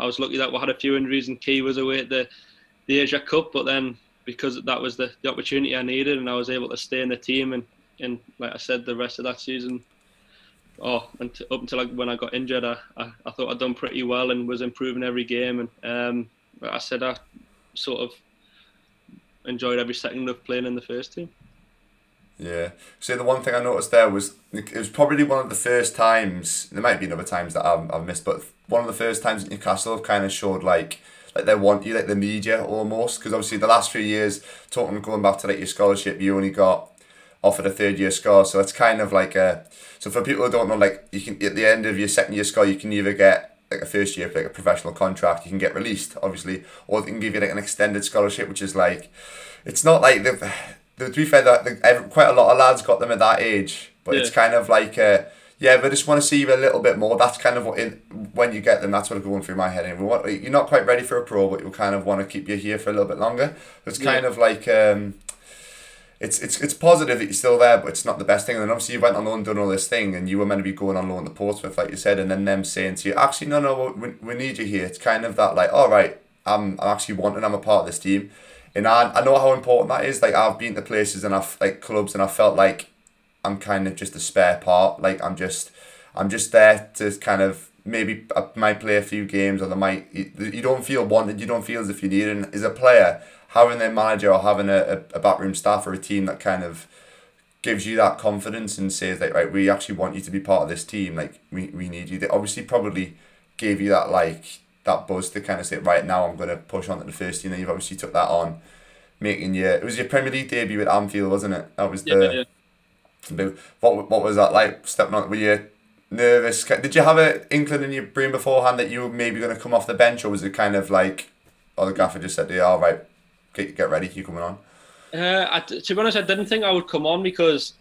I was lucky that we had a few injuries, and Key was away at the Asia Cup, but then because that was the opportunity I needed, and I was able to stay in the team, and like I said, the rest of that season, up until like when I got injured, I thought I'd done pretty well and was improving every game, and like I said, I sort of enjoyed every second of playing in the first team. Yeah. So the one thing I noticed there was, it was probably one of the first times, there might be other times that I've missed, but one of the first times at Newcastle have kind of showed like they want you, like the media almost, because obviously the last few years, going back to like your scholarship, you only got offered a third year score, so it's kind of like so for people who don't know, like, you can, at the end of your second year score, you can either get like a first year, like a professional contract, you can get released obviously, or they can give you like an extended scholarship, which is like, it's not like the. To be fair, that quite a lot of lads got them at that age, but yeah. It's kind of like, they just want to see you a little bit more. That's kind of when you get them, that's what's going through my head. And you're not quite ready for a pro, but you kind of want to keep you here for a little bit longer. It's kind of like, it's positive that you're still there, but it's not the best thing. And then obviously you went on loan, done all this thing, and you were meant to be going on loan to Portsmouth, like you said, and then them saying to you, actually, no, we need you here. It's kind of that like, all right, I'm actually wanting, I'm a part of this team. And I know how important that is. Like, I've been to places and I've like clubs, and I felt like I'm kind of just a spare part. Like, I'm just there to kind of, maybe I might play a few games, or they might. You don't feel wanted. You don't feel as if you need. And as a player, having their manager or having a backroom staff or a team that kind of gives you that confidence and says like, right, we actually want you to be part of this team. Like, we need you. They obviously probably gave you that like. That buzz to kind of say, right, now I'm going to push on to the first team. And you've obviously took that on, it was your Premier League debut at Anfield, wasn't it? That was What was that like, stepping on? Were you nervous? Did you have an inkling in your brain beforehand that you were maybe going to come off the bench, or was it kind of like, the gaffer just said, yeah, all right, get ready, you're coming on? To be honest, I didn't think I would come on, because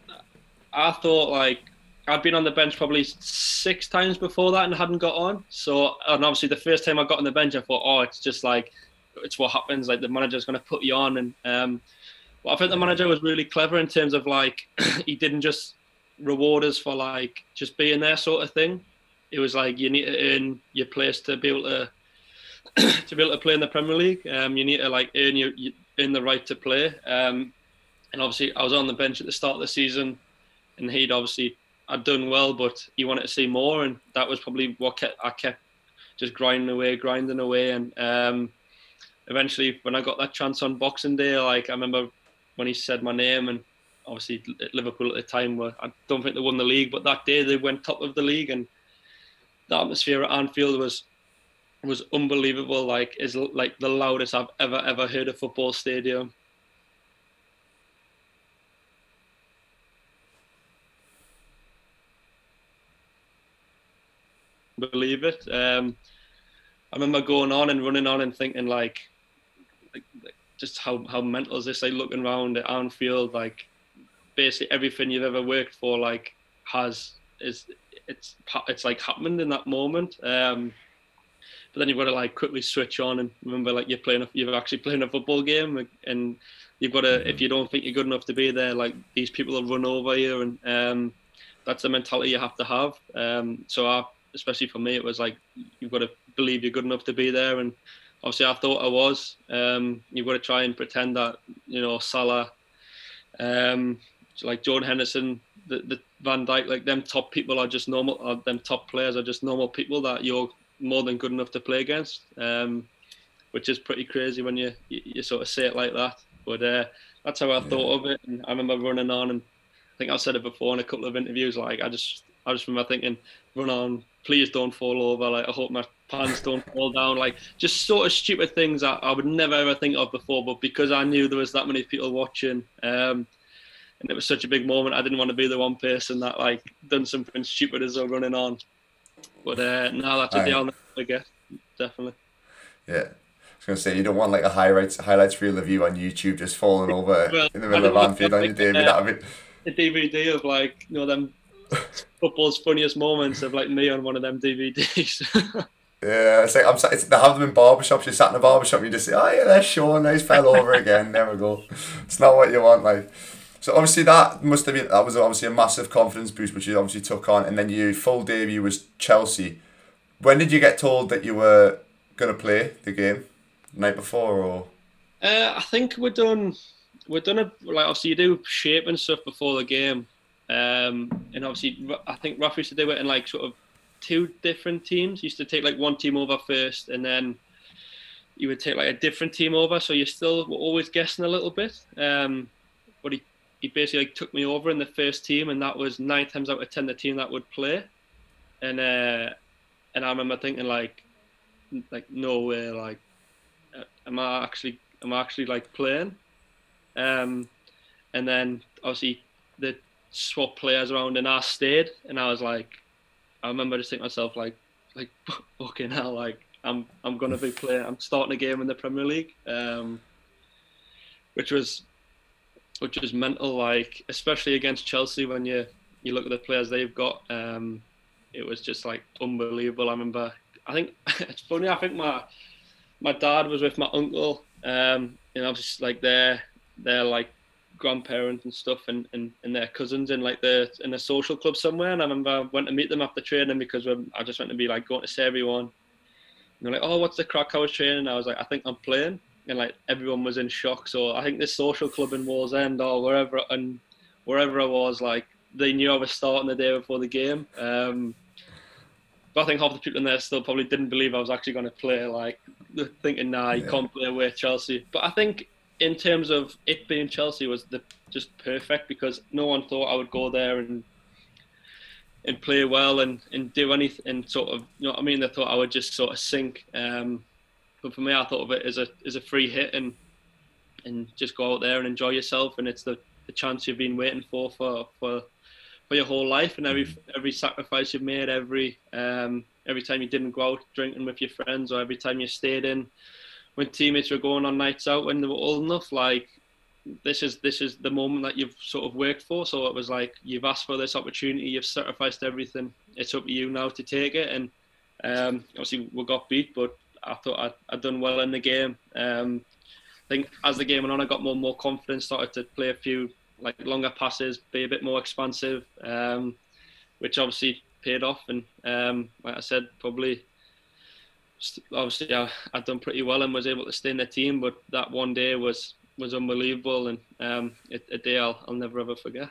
I thought like, I'd been on the bench probably 6 times before that and hadn't got on. So, and obviously the first time I got on the bench, I thought, it's just like, it's what happens. Like, the manager's going to put you on. And well, I think the manager was really clever in terms of like, he didn't just reward us for like, just being there sort of thing. It was like, you need to earn your place to be able to, play in the Premier League. You need to like earn the right to play. And obviously I was on the bench at the start of the season, and he'd obviously, I'd done well, but he wanted to see more, and that was probably what I kept just grinding away, and eventually when I got that chance on Boxing Day, like I remember when he said my name, and obviously Liverpool at the time, I don't think they won the league, but that day they went top of the league, and the atmosphere at Anfield was was unbelievable. Like, is like the loudest I've ever heard a football stadium. Believe it. I remember going on and running on and thinking like just how mental is this? Like looking around at Anfield, like basically everything you've ever worked for, like it's like happening in that moment. But then you've got to like quickly switch on and remember like you're actually playing a football game, and you've got to, if you don't think you're good enough to be there, like these people will run over you, and that's the mentality you have to have. Especially for me, it was like you've got to believe you're good enough to be there, and obviously I thought I was. You've got to try and pretend that, you know, Salah, like Jordan Henderson, the Van Dijk, like them top people are just normal, or them top players are just normal people that you're more than good enough to play against, which is pretty crazy when you sort of say it like that. But that's how I thought of it, and I remember running on, and I think I've said it before in a couple of interviews. Like I just remember thinking, run on, please don't fall over. Like I hope my pants don't fall down. Like just sort of stupid things that I would never ever think of before. But because I knew there was that many people watching, and it was such a big moment, I didn't want to be the one person that like done something stupid as they're running on. But now that's a deal, I'll never forget, definitely. Yeah, I was gonna say, you don't want like a highlights reel of you on YouTube just falling over in the middle of Anfield on your debut. That'd be a DVD of like, you know, them football's funniest moments of like me on one of them DVDs. Yeah, it's like they have them in barbershops. You sat in a barbershop, you just say, oh yeah, there's Sean, now he's fell over again. There we go. It's not what you want, like. So obviously that was obviously a massive confidence boost, which you obviously took on, and then your full debut was Chelsea. When did you get told that you were going to play the game? The night before, or? I think we're done. We've done it, like obviously you do shape and stuff before the game, and obviously I think Rafa used to do it in like sort of two different teams. He used to take like one team over first, and then you would take like a different team over. So you still were always guessing a little bit. But he basically like took me over in the first team, and that was 9 times out of 10 the team that would play. And I remember thinking like no way, like am I actually like playing? And then obviously they swapped players around, and I stayed, and I was like, I remember just thinking to myself like fucking hell, like I'm gonna be playing, I'm starting a game in the Premier League, which was mental, like especially against Chelsea when you look at the players they've got, it was just like unbelievable. I remember, I think it's funny, I think my dad was with my uncle, and I was just like their like grandparents and stuff, and their cousins in like in a social club somewhere, and I remember I went to meet them after training because I just went to be like going to see everyone, and they're like, oh, what's the crack, I was training, and I was like, I think I'm playing, and like everyone was in shock. So I think this social club in Wall's End or wherever I was, like they knew I was starting the day before the game, but I think half the people in there still probably didn't believe I was actually going to play, like thinking you can't play away at Chelsea. But I think in terms of it being Chelsea was just perfect, because no one thought I would go there and play well and do anything, and sort of, you know what I mean, they thought I would just sort of sink, but for me I thought of it as a free hit, and just go out there and enjoy yourself, and it's the chance you've been waiting for your whole life, and every sacrifice you've made, every time you didn't go out drinking with your friends, or every time you stayed in when teammates were going on nights out when they were old enough, like this is the moment that you've sort of worked for. So it was like, you've asked for this opportunity, you've sacrificed everything, it's up to you now to take it. And obviously we got beat, but I thought I'd done well in the game. I think as the game went on, I got more confidence, started to play a few like longer passes, be a bit more expansive, which obviously paid off. And like I said, obviously I'd done pretty well and was able to stay in the team, but that one day was unbelievable, and a day I'll never ever forget.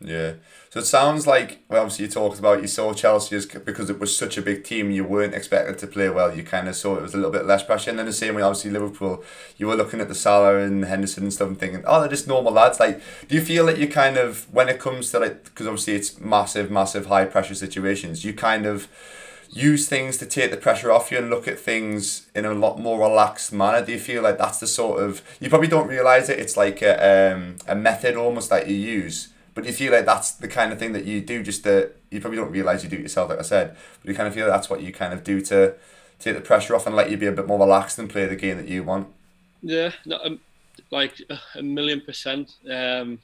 Yeah, so it sounds like, well, obviously you talked about, you saw Chelsea as, because it was such a big team, you weren't expected to play well, you kind of saw it was a little bit less pressure. And then the same way obviously Liverpool, you were looking at the Salah and Henderson and stuff and thinking, oh, they're just normal lads. Like, do you feel that you kind of, when it comes to like, because obviously it's massive high pressure situations, you kind of use things to take the pressure off you and look at things in a lot more relaxed manner? Do you feel like that's the sort of, you probably don't realise it, it's like a method almost that you use, but do you feel like that's the kind of thing that you do, just that you probably don't realise you do it yourself, like I said, but you kind of feel like that's what you kind of do to take the pressure off and let you be a bit more relaxed and play the game that you want? Yeah, no, like 1,000,000%.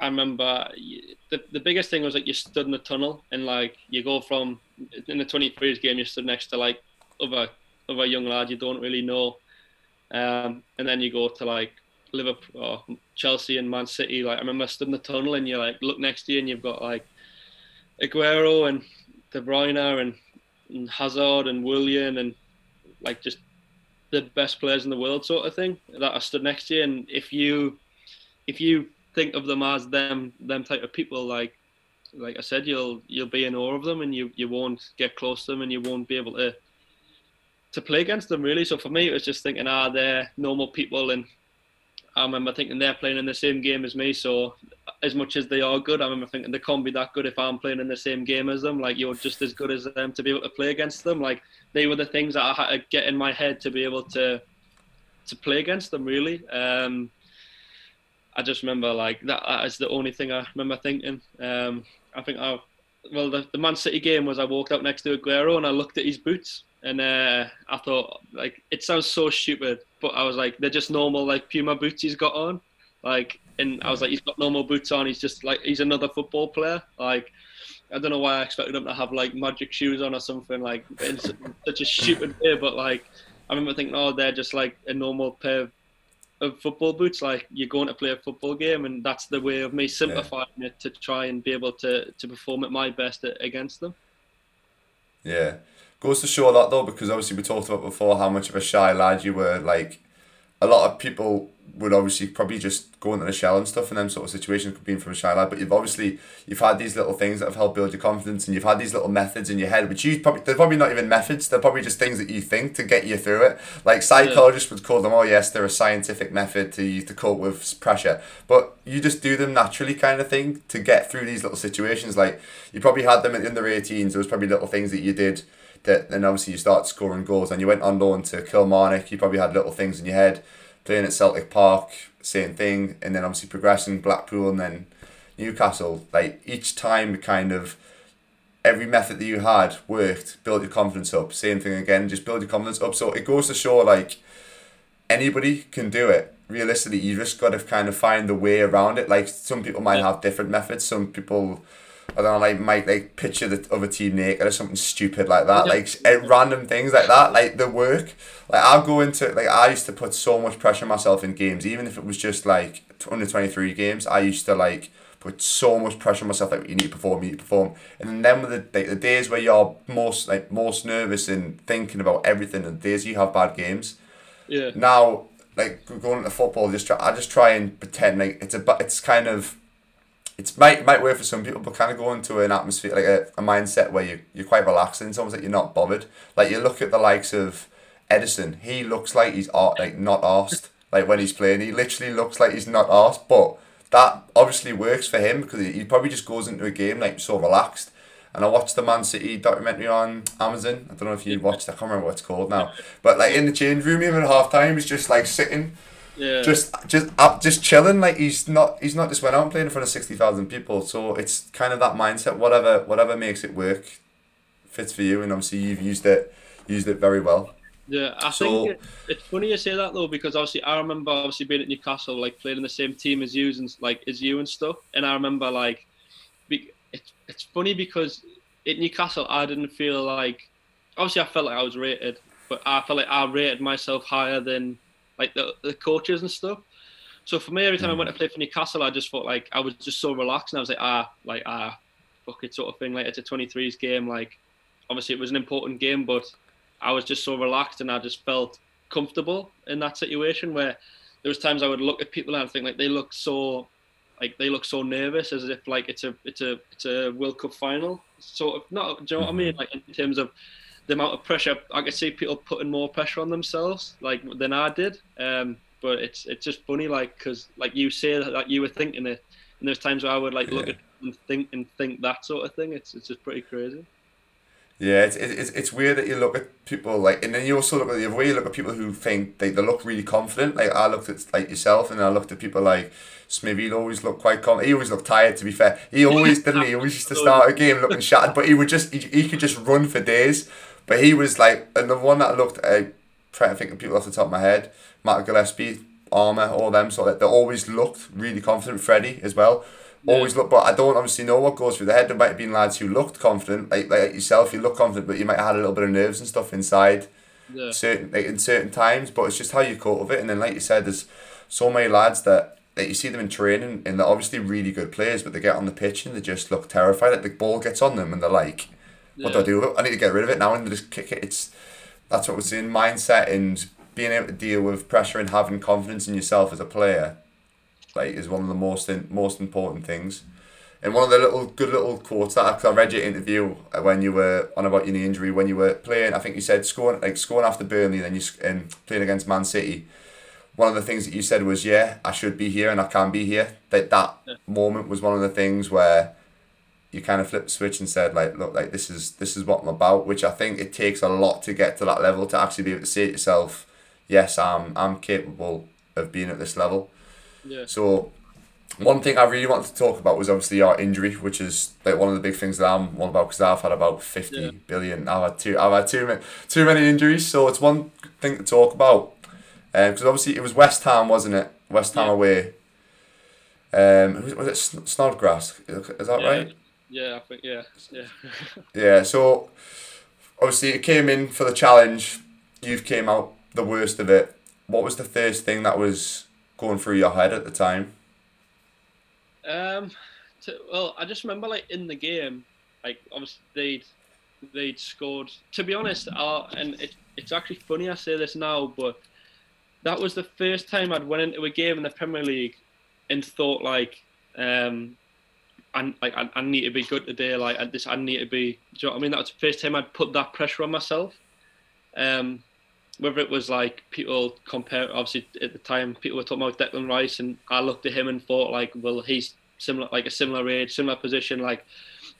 I remember the biggest thing was like you stood in the tunnel and like you go from, in the 23s game you stood next to like other young lads you don't really know, and then you go to like Liverpool or Chelsea and Man City. Like I remember I stood in the tunnel and you like look next to you and you've got like Aguero and De Bruyne and Hazard and Willian and like just the best players in the world sort of thing that I stood next to you, and if you think of them as them type of people, like I said, you'll be in awe of them and you won't get close to them and you won't be able to play against them really. So for me it was just thinking, they're normal people, and I remember thinking they're playing in the same game as me, so as much as they are good, I remember thinking they can't be that good if I'm playing in the same game as them. Like you're just as good as them to be able to play against them. Like they were the things that I had to get in my head to be able to play against them really. I just remember like that is the only thing I remember thinking. The Man City game was I walked up next to Aguero and I looked at his boots and I thought, like, it sounds so stupid, but I was like, they're just normal like Puma boots he's got on. Like, and I was like, he's got normal boots on. He's just like, he's another football player. Like, I don't know why I expected him to have like magic shoes on or something, like in such a stupid way. But like, I remember thinking, they're just like a normal pair of football boots, like you're going to play a football game, and that's the way of me simplifying it to try and be able to perform at my best against them. Yeah, goes to show that though, because obviously we talked about before how much of a shy lad you were. Like a lot of people would obviously probably just go into the shell and stuff in them sort of situations, being from a shy lad, but you've had these little things that have helped build your confidence, and you've had these little methods in your head, which they're probably not even methods, they're probably just things that you think to get you through it. Like psychologists would call them, they're a scientific method to cope with pressure, but you just do them naturally kind of thing to get through these little situations. Like you probably had them in the under 18s, there was probably little things that you did that then obviously you start scoring goals, and you went on loan to Kilmarnock, you probably had little things in your head. Playing at Celtic Park, same thing, and then obviously progressing Blackpool and then Newcastle. Like each time, kind of every method that you had worked, build your confidence up. Same thing again, just build your confidence up. So it goes to show, like, anybody can do it. Realistically, you just got to kind of find the way around it. Like some people might have different methods. Some people, I don't know, like might like picture the other team naked or something stupid like that, like random things like that, like the work. Like I'll go into, like I used to put so much pressure on myself in games, even if it was just like under 23 games. I used to like put so much pressure on myself, like you need to perform, and then with the days where you're most nervous and thinking about everything, and the days you have bad games. Yeah. Now, like going into football, I just try and pretend like it's kind of. It might work for some people, but kind of go into an atmosphere, like a mindset where you're quite relaxed, and it's almost like you're not bothered. Like you look at the likes of Edison, he looks like he's not arsed. Like when he's playing, he literally looks like he's not arsed. But that obviously works for him because he probably just goes into a game like so relaxed. And I watched the Man City documentary on Amazon. I don't know if you watched. I can't remember what it's called now. But like in the change room, even at half time, he's just like sitting. Yeah. Just chilling, like he's not just went out and played in front of 60,000 people. So it's kind of that mindset. Whatever makes it work, fits for you, and obviously you've used it very well. Yeah, I think it's funny you say that though, because obviously I remember being at Newcastle, like playing in the same team as you and stuff. And I remember like, it's funny because at Newcastle I didn't feel like, obviously I felt like I was rated, but I felt like I rated myself higher than. Like the coaches and stuff. So for me, every time I went to play for Newcastle, I just thought like I was just so relaxed, and I was like fuck it sort of thing. Like it's a 23s game. Like obviously it was an important game, but I was just so relaxed, and I just felt comfortable in that situation. Where there was times I would look at people and I'd think like they look so nervous, as if like it's a World Cup final sort of. Do you know what I mean? Like in terms of. The amount of pressure, I could see people putting more pressure on themselves, like than I did. But it's just funny, like because like you say that like, you were thinking it, and there's times where I would like look at and think that sort of thing. It's just pretty crazy. Yeah, it's weird that you look at people like, and then you also look at the other way. You look at people who think they look really confident. Like I looked at like yourself, and I looked at people like Smithy. Always looked quite confident. He always looked tired. To be fair, he always didn't. He always used to start a game looking shattered, but he would just he could just run for days. But he was like, and the one that I looked at, I'm trying to think of people off the top of my head, Matt Gillespie, Armour, all them sort of. They always looked really confident. Freddie as well. Yeah. Always look, but I don't obviously know what goes through the head. There might have been lads who looked confident, like yourself. You look confident, but you might have had a little bit of nerves and stuff inside, yeah. in certain times. But it's just how you cope with it. And then, like you said, there's so many lads that you see them in training, and they're obviously really good players, but they get on the pitch and they just look terrified. Like the ball gets on them, and they're like, "What do I do with it? I need to get rid of it now," and they just kick it. That's what we're seeing. Mindset and being able to deal with pressure and having confidence in yourself as a player. Like is one of the most important things, and one of the good little quotes that I read your interview when you were on about your knee injury when you were playing. I think you said scoring after Burnley, then you playing against Man City. One of the things that you said was, "Yeah, I should be here and I can be here." That moment was one of the things where you kind of flipped the switch and said, "Like, look, like this is what I'm about." Which I think it takes a lot to get to that level to actually be able to say to yourself, "Yes, I'm capable of being at this level." Yeah. So, one thing I really wanted to talk about was obviously our injury, which is like one of the big things that I'm all about because I've had about 50 billion. I've had too many injuries, so it's one thing to talk about. Because obviously it was West Ham, wasn't it? West Ham away. Was it Snodgrass? Is that right? Yeah, I think yeah. Yeah. So, obviously it came in for the challenge. You've came out the worst of it. What was the first thing that was going through your head at the time? I just remember like in the game, like obviously they'd scored. To be honest, it's actually funny I say this now, but that was the first time I'd went into a game in the Premier League and thought I need to be good today. Like I need to be. Do you know what I mean? That was the first time I'd put that pressure on myself. Whether it was like people compare, obviously at the time people were talking about Declan Rice, and I looked at him and thought like, well, he's similar, like a similar age, similar position. Like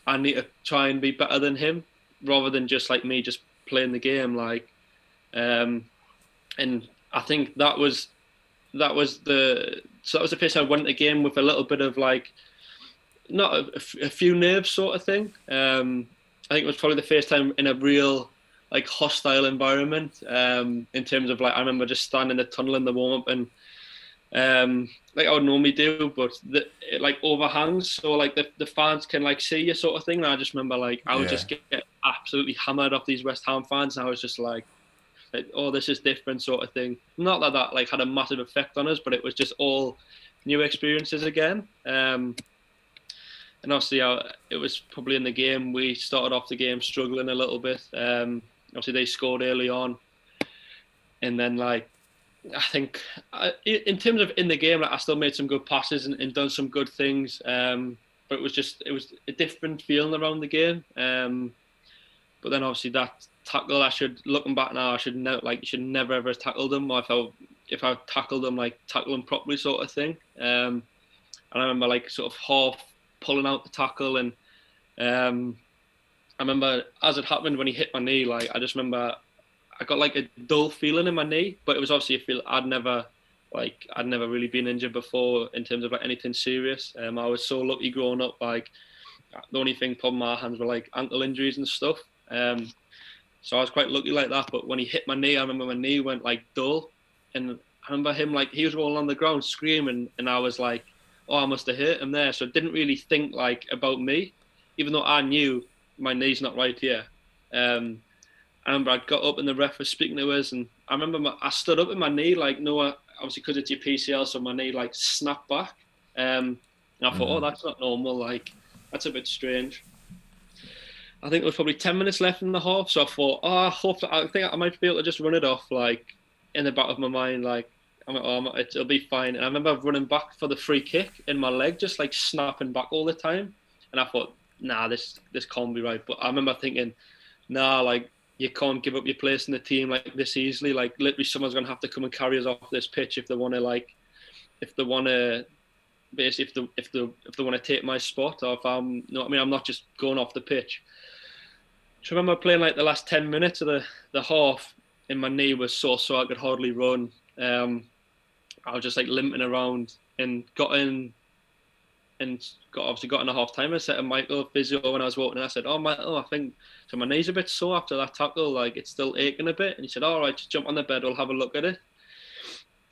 I need to try and be better than him, rather than just like me just playing the game. Like, and I think that was the first time I went into the game with a little bit of like, a few nerves sort of thing. I think it was probably the first time in a real like hostile environment in terms of like I remember just standing in the tunnel in the warm-up and like I would normally do, but it like overhangs, so like the fans can like see you sort of thing. And I just remember like I would just get absolutely hammered off these West Ham fans, and I was just like oh, this is different sort of thing. Not that like had a massive effect on us, but it was just all new experiences again. And obviously it was probably in the game we started off the game struggling a little bit. Obviously, they scored early on, and then like I think in terms of in the game, like I still made some good passes and done some good things. But it was a different feeling around the game. But then obviously that tackle, looking back now, you should never ever have tackled them. Or if I tackled them, like tackle them properly, sort of thing. And I remember like sort of half pulling out the tackle and. I remember, as it happened, when he hit my knee, like I just remember I got like a dull feeling in my knee, but it was obviously a feeling I'd never really been injured before in terms of like anything serious. I was so lucky growing up, like the only thing problem my hands were like ankle injuries and stuff. So I was quite lucky like that, but when he hit my knee, I remember my knee went like dull, and I remember him like he was rolling on the ground screaming, and I was like, oh, I must have hurt him there. So I didn't really think like about me, even though I knew my knee's not right here. I remember I got up and the ref was speaking to us, and I remember I stood up and my knee, like, obviously because it's your PCL, so my knee, like, snapped back. And I thought, oh, that's not normal, like, that's a bit strange. I think it was probably 10 minutes left in the half, so I thought, I think I might be able to just run it off, like, in the back of my mind, like, it'll be fine. And I remember running back for the free kick and my leg just, like, snapping back all the time. And I thought, nah, this can't be right. But I remember thinking, nah, like, you can't give up your place in the team like this easily. Like, literally someone's going to have to come and carry us off this pitch if they want to take my spot, or if I'm, you know what I mean? I'm not just going off the pitch. I remember playing like the last 10 minutes of the half, and my knee was so I could hardly run. I was just like limping around, and got in a half timer. I said to Michael, physio, when I was walking, and I said, "Oh, Michael, I think so my knee's a bit sore after that tackle, like it's still aching a bit." And he said, "All right, just jump on the bed, we'll have a look at it."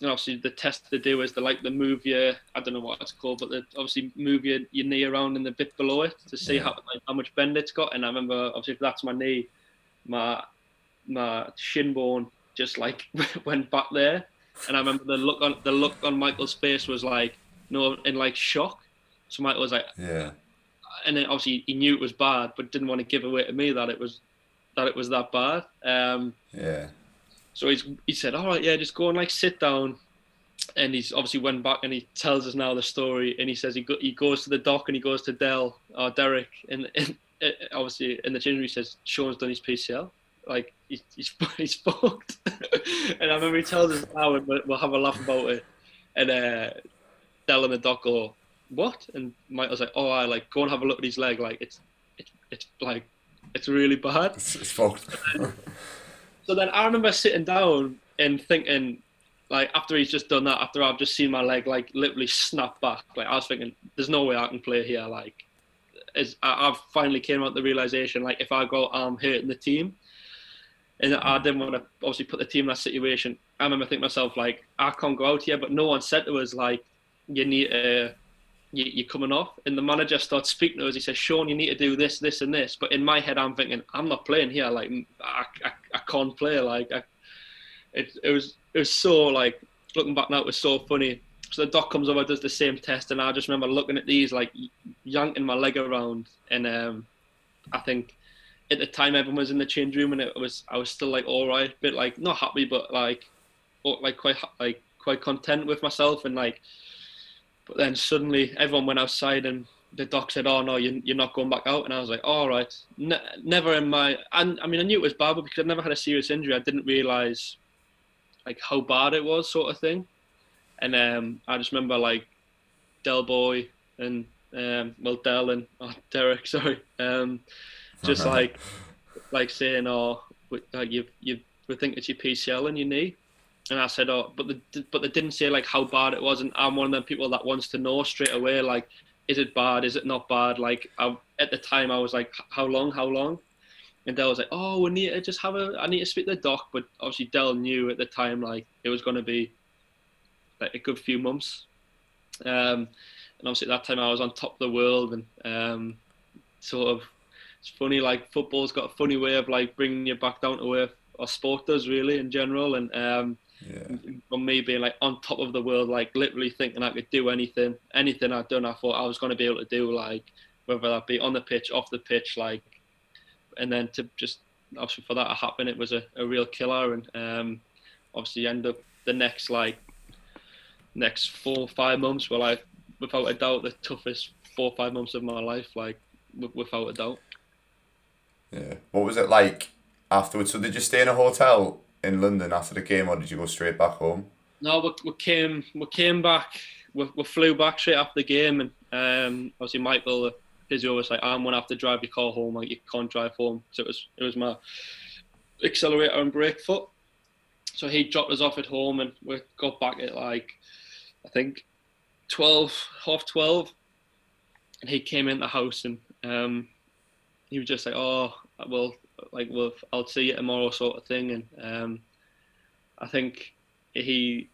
And obviously the test they do is they like the move your, I don't know what it's called, but they obviously move your knee around in the bit below it to see how much bend it's got. And I remember, obviously, if that's my knee, my shin bone just like went back there. And I remember the look on Michael's face was like, no, in like shock. So Michael was like, yeah. And then obviously he knew it was bad, but didn't want to give away to me that it was that bad. Yeah. So he said, "All right, yeah, just go and like sit down." And he's obviously went back and he tells us now the story. And he says he goes to the doc and he goes to Derek, and obviously in the change room he says, "Sean's done his PCL. Like he's fucked." And I remember he tells us now, and we'll have a laugh about it. And Del and the doc go, "What?" And Mike was like, "Oh, I like go and have a look at his leg. Like it's like it's really bad. It's fucked." So then I remember sitting down and thinking, like, after he's just done that, after I've just seen my leg, like, literally snap back, like, I was thinking, there's no way I can play here, like, I've finally came out the realisation, like, if I go, I'm hurting the team, and I didn't want to, obviously, put the team in that situation. I remember thinking to myself, like, I can't go out here, but no one said to us, like, you need to, you're coming off, and the manager starts speaking to us. He says, "Sean, you need to do this, this, and this." But in my head, I'm thinking, "I'm not playing here. Like, I can't play." Like, it was so, like, looking back now, it was so funny. So the doc comes over, does the same test, and I just remember looking at these, like, yanking my leg around. And I think at the time everyone was in the change room, and I was still like, all right, a bit like not happy, but quite content with myself, and like. But then suddenly everyone went outside and the doc said, "Oh no, you're not going back out." And I was like, "All right." Never in my, I mean, I knew it was bad, but because I'd never had a serious injury, I didn't realise like how bad it was, sort of thing. And I just remember like Del Boy and Derek, sorry, just like saying, "Oh, like we think it's your PCL in your knee." And I said, "Oh," but they didn't say like how bad it was. And I'm one of them people that wants to know straight away, like, is it bad? Is it not bad? Like, at the time I was like, how long? And Del was like, "Oh, we need to just I need to speak to the doc." But obviously Del knew at the time, like, it was going to be like a good few months. And obviously at that time I was on top of the world, and sort of, it's funny, like football's got a funny way of like bringing you back down to earth, or sport does really in general. And yeah. From me being like on top of the world, like literally thinking I could do anything I'd done, I thought I was going to be able to do, like whether that be on the pitch, off the pitch, like, and then to just obviously for that to happen, it was a real killer. And obviously end up the next 4 or 5 months were like without a doubt the toughest 4 or 5 months of my life, like without a doubt. Yeah. What was it like afterwards? So did you stay in a hotel in London after the game, or did you go straight back home? No, we came back. We flew back straight after the game, and obviously Michael, the physio, was like, "I'm gonna have to drive your car home. Like, you can't drive home." So it was my accelerator and brake foot. So he dropped us off at home, and we got back at like I think 12, half 12, and he came in the house, and he was just like, "Oh, well." Like, well, I'll see you tomorrow, sort of thing. And I think he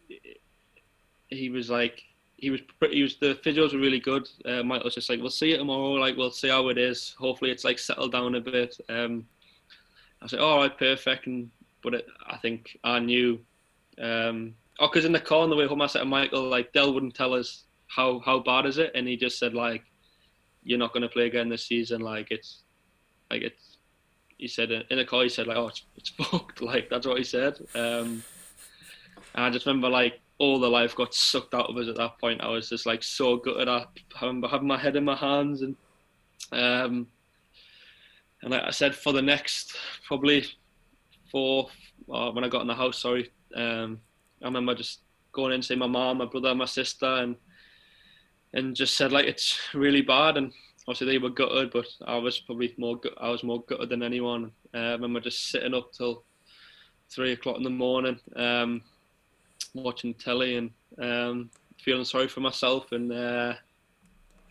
was like, the physios were really good. Michael was just like, "We'll see you tomorrow. Like, we'll see how it is. Hopefully, it's like settled down a bit." I was like, "All right, perfect." And I think I knew. Because in the car on the way home, I said to Michael, like, "Del wouldn't tell us how bad is it," and he just said like, "You're not going to play again this season. Like, it's." He said in the car, he said like, "Oh, it's fucked." Like, that's what he said. And I just remember like all the life got sucked out of us at that point. I was just like so gutted. I remember having my head in my hands, and like I said, for the next probably when I got in the house, I remember just going in to see my mum, my brother, and my sister, and just said like it's really bad. And obviously they were gutted, but I was more gutted than anyone. I remember just sitting up till 3 o'clock in the morning, watching telly and feeling sorry for myself. And like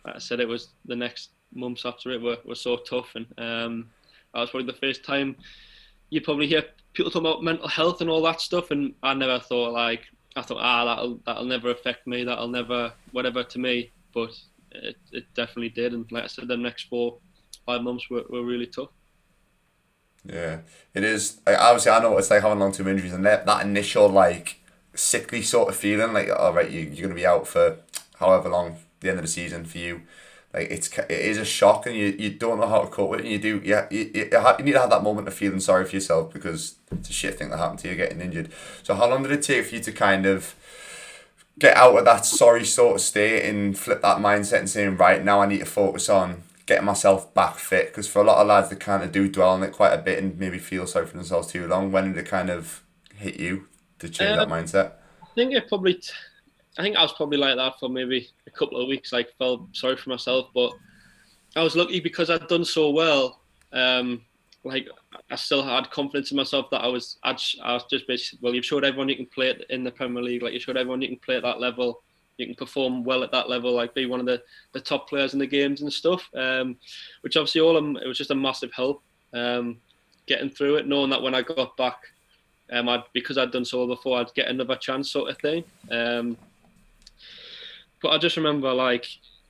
I said, it was the next months after it were so tough. And that was probably the first time you probably hear people talk about mental health and all that stuff. And I never thought that'll never affect me, that'll never whatever to me. But it definitely did. And like I said, the next 4-5 months were really tough. Yeah, it is. Obviously, I know what it's like having long-term injuries, and that initial sickly sort of feeling, all right, you're gonna be out for however long, the end of the season for you. It is a shock, and you don't know how to cope with it. And you need to have that moment of feeling sorry for yourself, because it's a shit thing that happened to you, getting injured. So how long did it take for you to kind of get out of that sorry sort of state and flip that mindset and saying, right, now I need to focus on getting myself back fit? Because for a lot of lads, they kind of do dwell on it quite a bit and maybe feel sorry for themselves too long. When did it kind of hit you to change that mindset? I think I was probably like that for maybe a couple of weeks, felt sorry for myself. But I was lucky because I'd done so well. I still had confidence in myself that I was just basically, well, you've showed everyone you can play it in the Premier League. You showed everyone you can play at that level. You can perform well at that level, be one of the top players in the games and stuff. Which obviously it was just a massive help getting through it, knowing that when I got back, because I'd done so well before, I'd get another chance sort of thing. But I just remember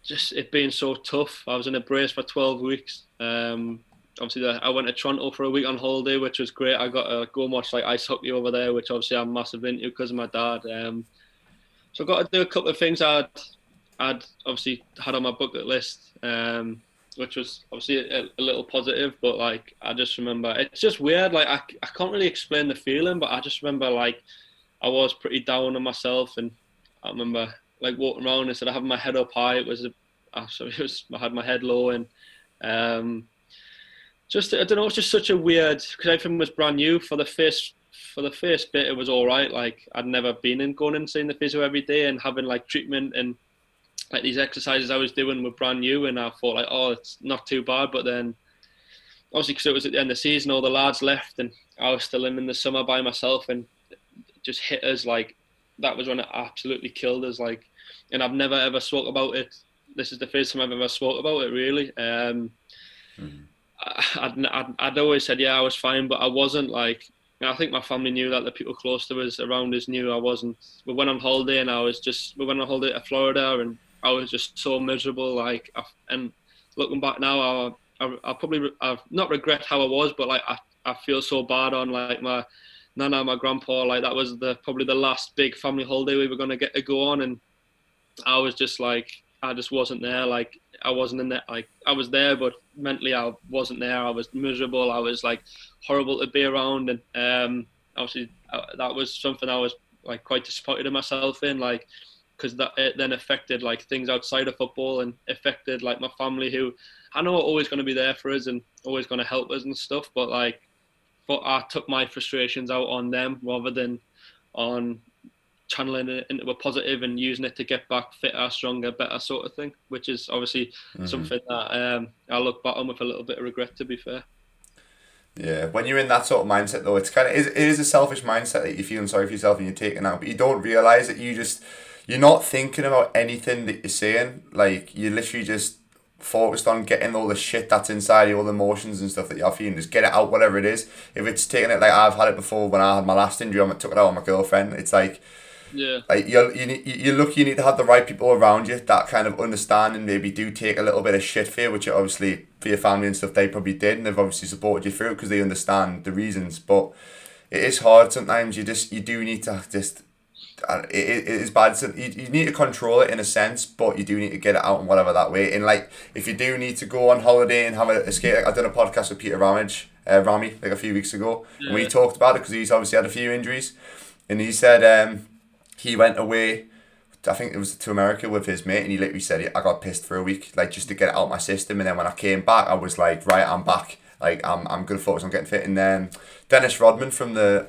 just it being so tough. I was in a brace for 12 weeks. Obviously, I went to Toronto for a week on holiday, which was great. I got to go and watch ice hockey over there, which obviously I'm massive into because of my dad. So I got to do a couple of things I'd obviously had on my bucket list, which was obviously a little positive. But I just remember, it's just weird. I can't really explain the feeling, but I just remember I was pretty down on myself, and I remember walking around instead of having my head up high. I had my head low, and I don't know. It's just such a weird, because everything was brand new. For the first bit, it was all right. I'd never been going and seeing the physio every day and having treatment, and these exercises I was doing were brand new. And I thought it's not too bad. But then obviously, because it was at the end of the season, all the lads left, and I was still in the summer by myself, and it just hit us that was when it absolutely killed us. And I've never ever spoke about it. This is the first time I've ever spoke about it, really. I'd always said, yeah, I was fine, but I wasn't. I think my family knew that, the people close to us, around us, knew I wasn't. We went on holiday, and we went on holiday to Florida, and I was just so miserable. And looking back now, I not regret how I was, but I feel so bad on my Nana, my grandpa. That was probably the last big family holiday we were going to get to go on, and I was just I just wasn't there. I wasn't in there. I was there, but mentally I wasn't there. I was miserable. I was horrible to be around, and obviously that was something I was quite disappointed in myself in, because that it then affected things outside of football, and affected my family, who I know are always going to be there for us and always going to help us and stuff. But but I took my frustrations out on them rather than on channeling it into a positive and using it to get back fitter, stronger, better sort of thing, which is obviously something that I look back on with a little bit of regret, to be fair. Yeah, when you're in that sort of mindset though, it is a selfish mindset that you're feeling sorry for yourself and you're taking out, but you don't realise that you're not thinking about anything that you're saying. You're literally just focused on getting all the shit that's inside you, all the emotions and stuff that you're feeling, just get it out, whatever it is. If it's taking it, I've had it before when I had my last injury, I took it out on my girlfriend. It's yeah. You're lucky you need to have the right people around you that kind of understand and maybe do take a little bit of shit for you, which obviously for your family and stuff they probably did, and they've obviously supported you through it because they understand the reasons. But it is hard sometimes. You do need to just. It is bad. You need to control it in a sense, but you do need to get it out in whatever that way. And if you do need to go on holiday and have a escape, I did a podcast with Peter Rami a few weeks ago, and we talked about it because he's obviously had a few injuries, and he said he went away, I think it was to America with his mate, and he literally said, I got pissed for a week, just to get it out of my system. And then when I came back, I was right, I'm back. like I'm going to focus on getting fit. And Dennis Rodman from the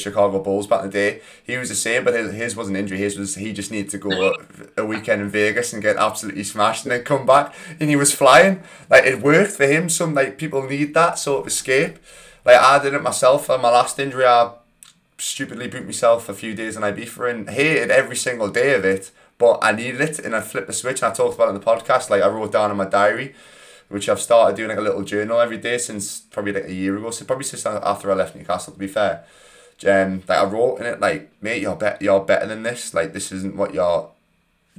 Chicago Bulls back in the day, he was the same, but his was an injury. His was he just needed to go a weekend in Vegas and get absolutely smashed and then come back, and he was flying. Like, it worked for him. Some like people need that sort of escape. Like, I did it myself on my last injury. I stupidly boot myself a few days in Ibiza and hated every single day of it, but I needed it, and I flipped the switch. And I talked about it in the podcast. Like, I wrote down in my diary, which I've started doing like a little journal every day since probably like a year ago, so probably since after I left Newcastle, to be fair. Like, I wrote in it, like, mate, you're better than this. Like, this isn't what your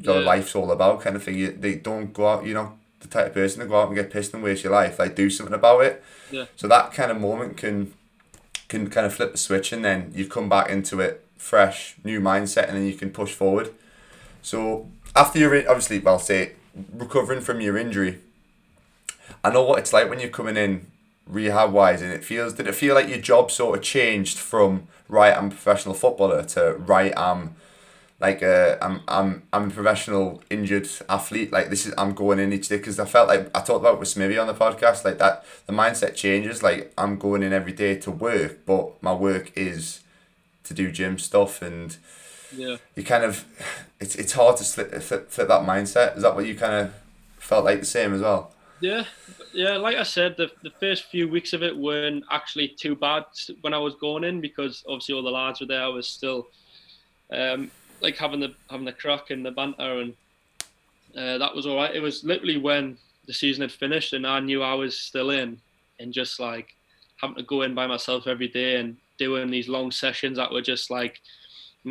life's all about, kind of thing. They don't go out, you know, the type of person to go out and get pissed and waste your life. Like, do something about it. Yeah. So that kind of moment can kind of flip the switch, and then you come back into it fresh, new mindset, and then you can push forward. So after you're obviously, well, say, recovering from your injury, I know what it's like when you're coming in rehab-wise, and did it feel like your job sort of changed from, right, I'm a professional footballer, to, right, I'm a professional injured athlete. Like, this is, I'm going in each day, because I felt like, I talked about with Smitty on the podcast, like, that the mindset changes. Like, I'm going in every day to work, but my work is to do gym stuff, and yeah, you kind of, it's hard to flip that mindset. Is that what you kind of felt like the same as well? Yeah, like I said, the first few weeks of it weren't actually too bad when I was going in, because obviously all the lads were there. I was still like having the crack and the banter, and that was all right. It was literally when the season had finished and I knew I was still in, and just like having to go in by myself every day and doing these long sessions that were just like,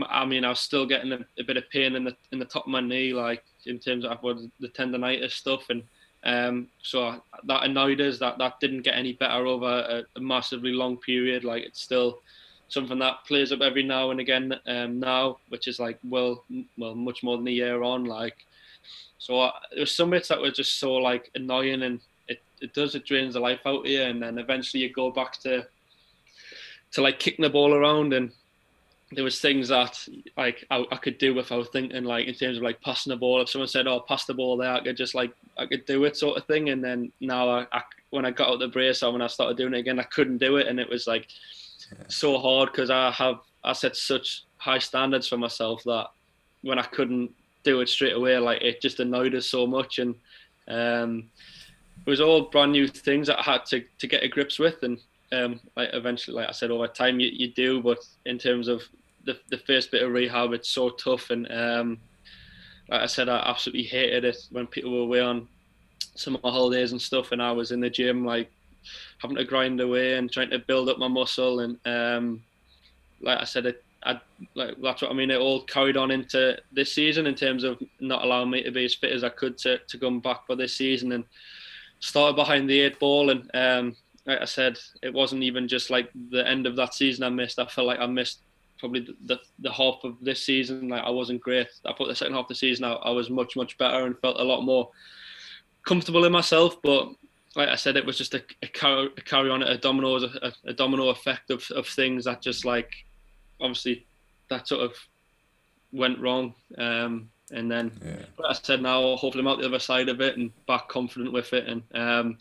I mean, I was still getting a bit of pain in the top of my knee, like in terms of the tendonitis stuff, and so that annoyed us that didn't get any better over a massively long period. Like, it's still something that plays up every now and again now, which is like well much more than a year on. Like, so there were some bits that were just so like annoying, and it drains the life out of you, and then eventually you go back to like kicking the ball around, and there was things that like I could do without thinking, like in terms of like passing the ball. If someone said, "Oh, pass the ball there," I could do it, sort of thing. And then now I when I got out the brace, or when I started doing it again, I couldn't do it, and it was like so hard, because I set such high standards for myself that when I couldn't do it straight away, like it just annoyed us so much, and it was all brand new things that I had to get to grips with, and like eventually, like I said, over time you do. But in terms of the first bit of rehab, it's so tough, and like I said, I absolutely hated it when people were away on summer holidays and stuff, and I was in the gym like having to grind away and trying to build up my muscle, and like I said, that's what I mean, it all carried on into this season in terms of not allowing me to be as fit as I could to come back for this season, and started behind the 8 ball, and like I said, it wasn't even just like the end of that season I missed. I felt like I missed probably the half of this season. Like, I wasn't great. I thought the second half of the season I was much, much better and felt a lot more comfortable in myself. But like I said, it was just a carry on, a domino effect of things that just like, obviously that sort of went wrong. And then, like I said, now hopefully I'm out the other side of it and back confident with it. And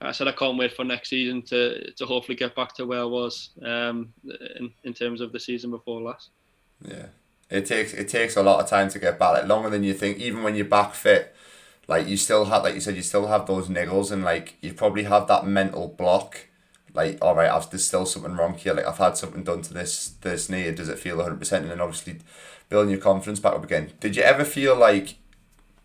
like I said, I can't wait for next season to hopefully get back to where I was in terms of the season before last. Yeah, it takes a lot of time to get back, like longer than you think. Even when you're back fit, like you still have, like you said, you still have those niggles, and like you probably have that mental block. Like, all right, there's still something wrong here. Like, I've had something done to this knee. Does it feel 100%? And then obviously building your confidence back up again. Did you ever feel like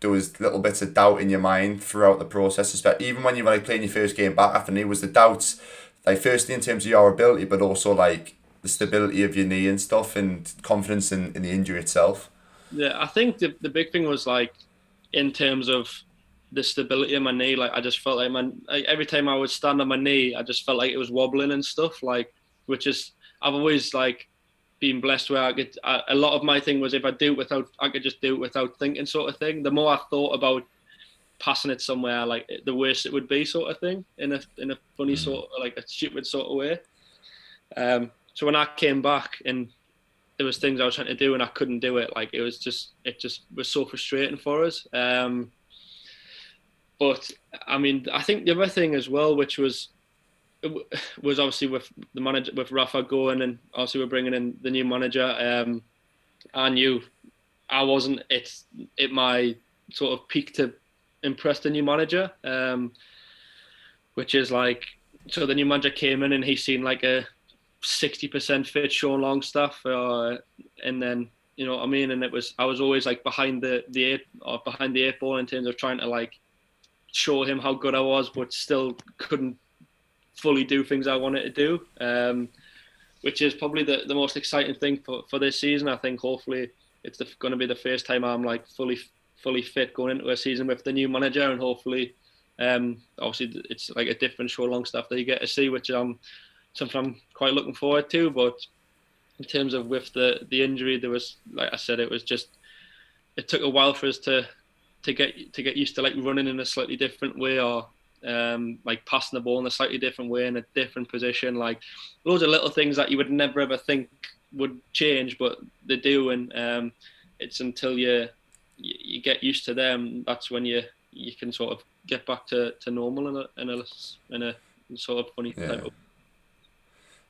there was little bits of doubt in your mind throughout the process, even when you were like playing your first game back after knee? Was the doubts, like firstly in terms of your ability, but also like the stability of your knee and stuff, and confidence in the injury itself? Yeah, I think the big thing was like in terms of the stability of my knee. Like, I just felt like every time I would stand on my knee, I just felt like it was wobbling and stuff. Like, which is, I've always like being blessed where I could, a lot of my thing was, if I do it without, I could just do it without thinking, sort of thing. The more I thought about passing it somewhere, like the worse it would be, sort of thing, in a funny sort of, like a stupid sort of way. So when I came back and there was things I was trying to do and I couldn't do it, like it was just was so frustrating for us. But I mean, I think the other thing as well, which was obviously with the manager, with Rafa going, and obviously we're bringing in the new manager. I knew I wasn't at my sort of peak to impress the new manager, which is like, so the new manager came in and he seemed like a 60% fit Sean Longstaff, and then, you know what I mean, and I was always like behind the eight ball in terms of trying to like show him how good I was, but still couldn't fully do things I wanted to do, which is probably the most exciting thing for this season. I think hopefully it's going to be the first time I'm like fully fit going into a season with the new manager, and hopefully obviously it's like a different Sean Longstaff that you get to see, which something I'm quite looking forward to. But in terms of with the injury, there was, like I said, it took a while for us to get used to like running in a slightly different way, or like passing the ball in a slightly different way, in a different position, like loads of little things that you would never ever think would change, but they do. And it's until you get used to them, that's when you can sort of get back to normal in a sort of funny type of.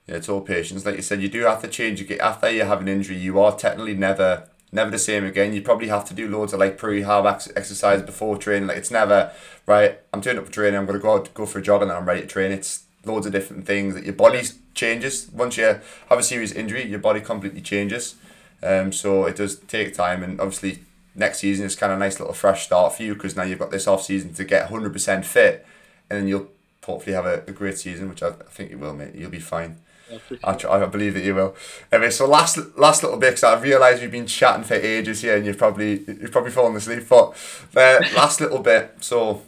Yeah, it's all patience. Like you said, you do have to change. After you have an injury, you are technically never the same again. You probably have to do loads of like pre-hab exercise before training. Like it's never, right, I'm turning up for training, I'm going to go out, go for a jog, and then I'm ready to train. It's loads of different things that your body changes. Once you have a serious injury, your body completely changes. So it does take time, and obviously next season is kind of a nice little fresh start for you, because now you've got this off-season to get 100% fit, and then you'll hopefully have a great season, which I think you will, mate. You'll be fine. I believe that you will. Anyway, so last little bit, because I've realised we've been chatting for ages here and you've probably fallen asleep, but last little bit. So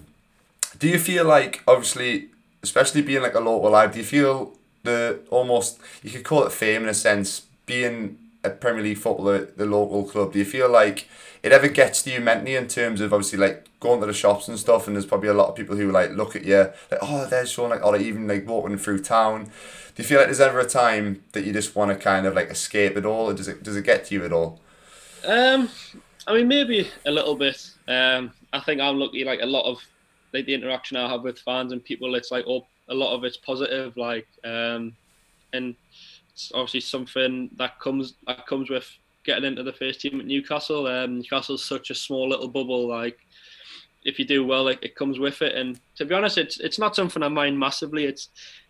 do you feel like, obviously, especially being like a local lad, do you feel the almost, you could call it fame in a sense, being a Premier League footballer at the local club, do you feel like it ever gets to you mentally, in terms of obviously like going to the shops and stuff, and there's probably a lot of people who like look at you like, oh, there's Sean, like, or like, even like walking through town, do you feel like there's ever a time that you just want to kind of like escape it all, or does it get to you at all? I mean, maybe a little bit. I think I'm lucky, like a lot of like the interaction I have with fans and people, it's like all, a lot of it's positive, like and it's obviously something that comes with getting into the first team at Newcastle. Newcastle's such a small little bubble. Like, if you do well, like, it comes with it. And to be honest, it's not something I mind massively.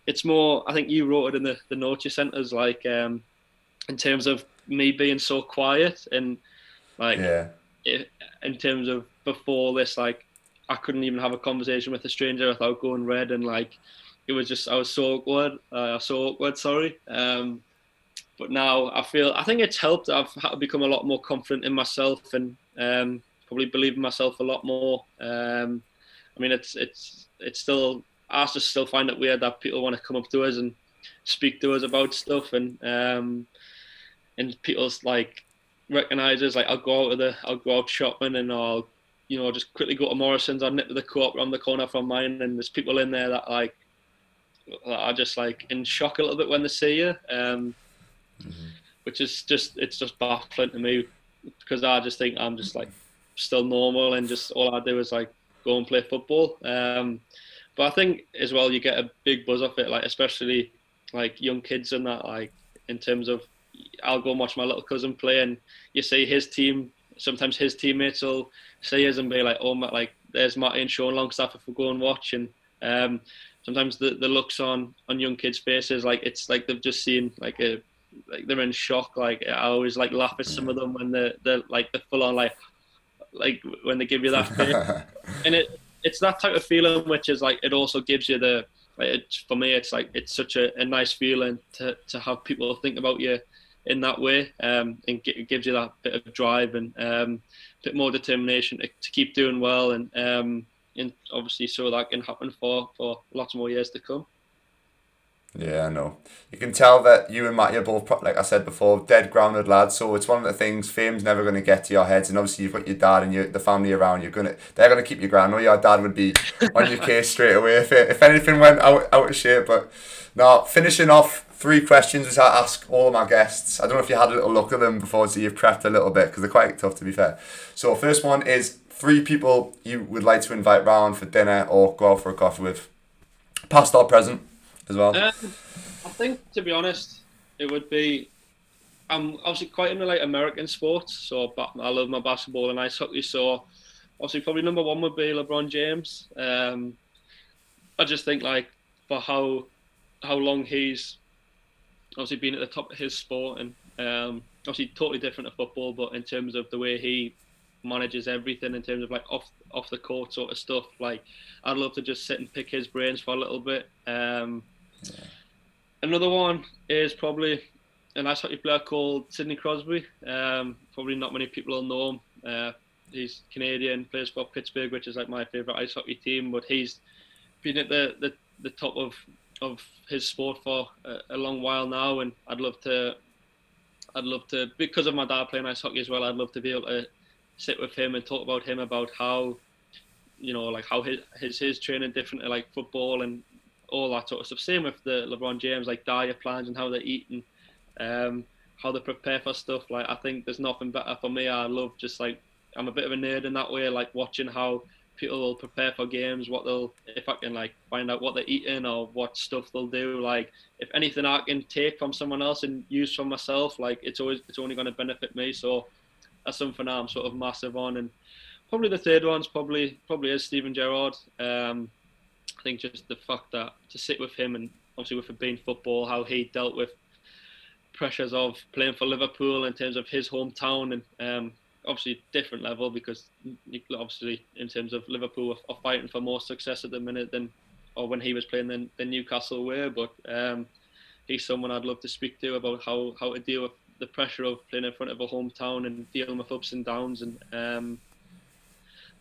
It's more, I think you wrote it in the note you sent us, like in terms of me being so quiet, and like in terms of before this, like I couldn't even have a conversation with a stranger without going red, and like. It was just, I was so awkward. But now I think it's helped. I've had to become a lot more confident in myself, and probably believe in myself a lot more. I mean, it's still, I just still find it weird that people want to come up to us and speak to us about stuff, and people's like recognise us. Like I'll go out shopping, and I'll, you know, just quickly go to Morrison's. I'll nip to the Co-op around the corner from mine, and there's people in there that like. Are just like in shock a little bit when they see you, which is just, it's just baffling to me, because I just think I'm just like still normal, and just all I do is like go and play football. But I think as well you get a big buzz off it, like especially like young kids and that, like in terms of I'll go and watch my little cousin play, and you see his team, sometimes his teammates will see us and be like, oh, like there's Matty and Sean Longstaff if we go and watch. And sometimes the looks on young kids' faces, like it's like they've just seen like they're in shock. Like I always like laugh at some of them when they're like the full on like when they give you that face. And it's that type of feeling which is like it also gives you the like for me it's like it's such a nice feeling to have people think about you in that way, and it gives you that bit of drive and a bit more determination to keep doing well, and obviously so that can happen for lots more years to come. Yeah, I know. You can tell that you and Matty are both, like I said before, dead grounded lads, so it's one of the things, fame's never going to get to your heads, and obviously you've got your dad and the family around, they're going to keep you grounded. I know your dad would be on your case straight away if anything went out of shape. But now, finishing off three questions which I ask all of my guests. I don't know if you had a little look at them before, so you've prepped a little bit, because they're quite tough, to be fair. So first one is three people you would like to invite round for dinner or go out for a coffee with, past or present as well. I think, to be honest, it would be, I'm obviously quite into like American sports, so I love my basketball and ice hockey, so obviously probably number one would be LeBron James. I just think like for how long he's obviously been at the top of his sport, and obviously totally different to football, but in terms of the way he manages everything, in terms of like off the court sort of stuff, like I'd love to just sit and pick his brains for a little bit. Another one is probably a nice hockey player called Sidney Crosby. Probably not many people will know him. He's Canadian, plays for Pittsburgh, which is like my favourite ice hockey team, but he's been at the top of his sport for a long while now, and I'd love to, because of my dad playing ice hockey as well, I'd love to be able to sit with him and talk about him, about how, you know, like how his training different to like football and all that sort of stuff. Same with the LeBron James, like diet plans and how they eat and how they prepare for stuff. Like I think there's nothing better for me. I love just like, I'm a bit of a nerd in that way, like watching how people will prepare for games, what they'll, if I can like find out what they're eating or what stuff they'll do, like if anything I can take from someone else and use for myself, like it's only going to benefit me. So that's something I'm sort of massive on. And probably the third one's probably is Steven Gerrard. I think just the fact that to sit with him, and obviously with it being football, how he dealt with pressures of playing for Liverpool in terms of his hometown, and obviously different level, because obviously in terms of Liverpool are fighting for more success at the minute than, or when he was playing, than Newcastle were. But he's someone I'd love to speak to about how to deal with the pressure of playing in front of a hometown and dealing with ups and downs. And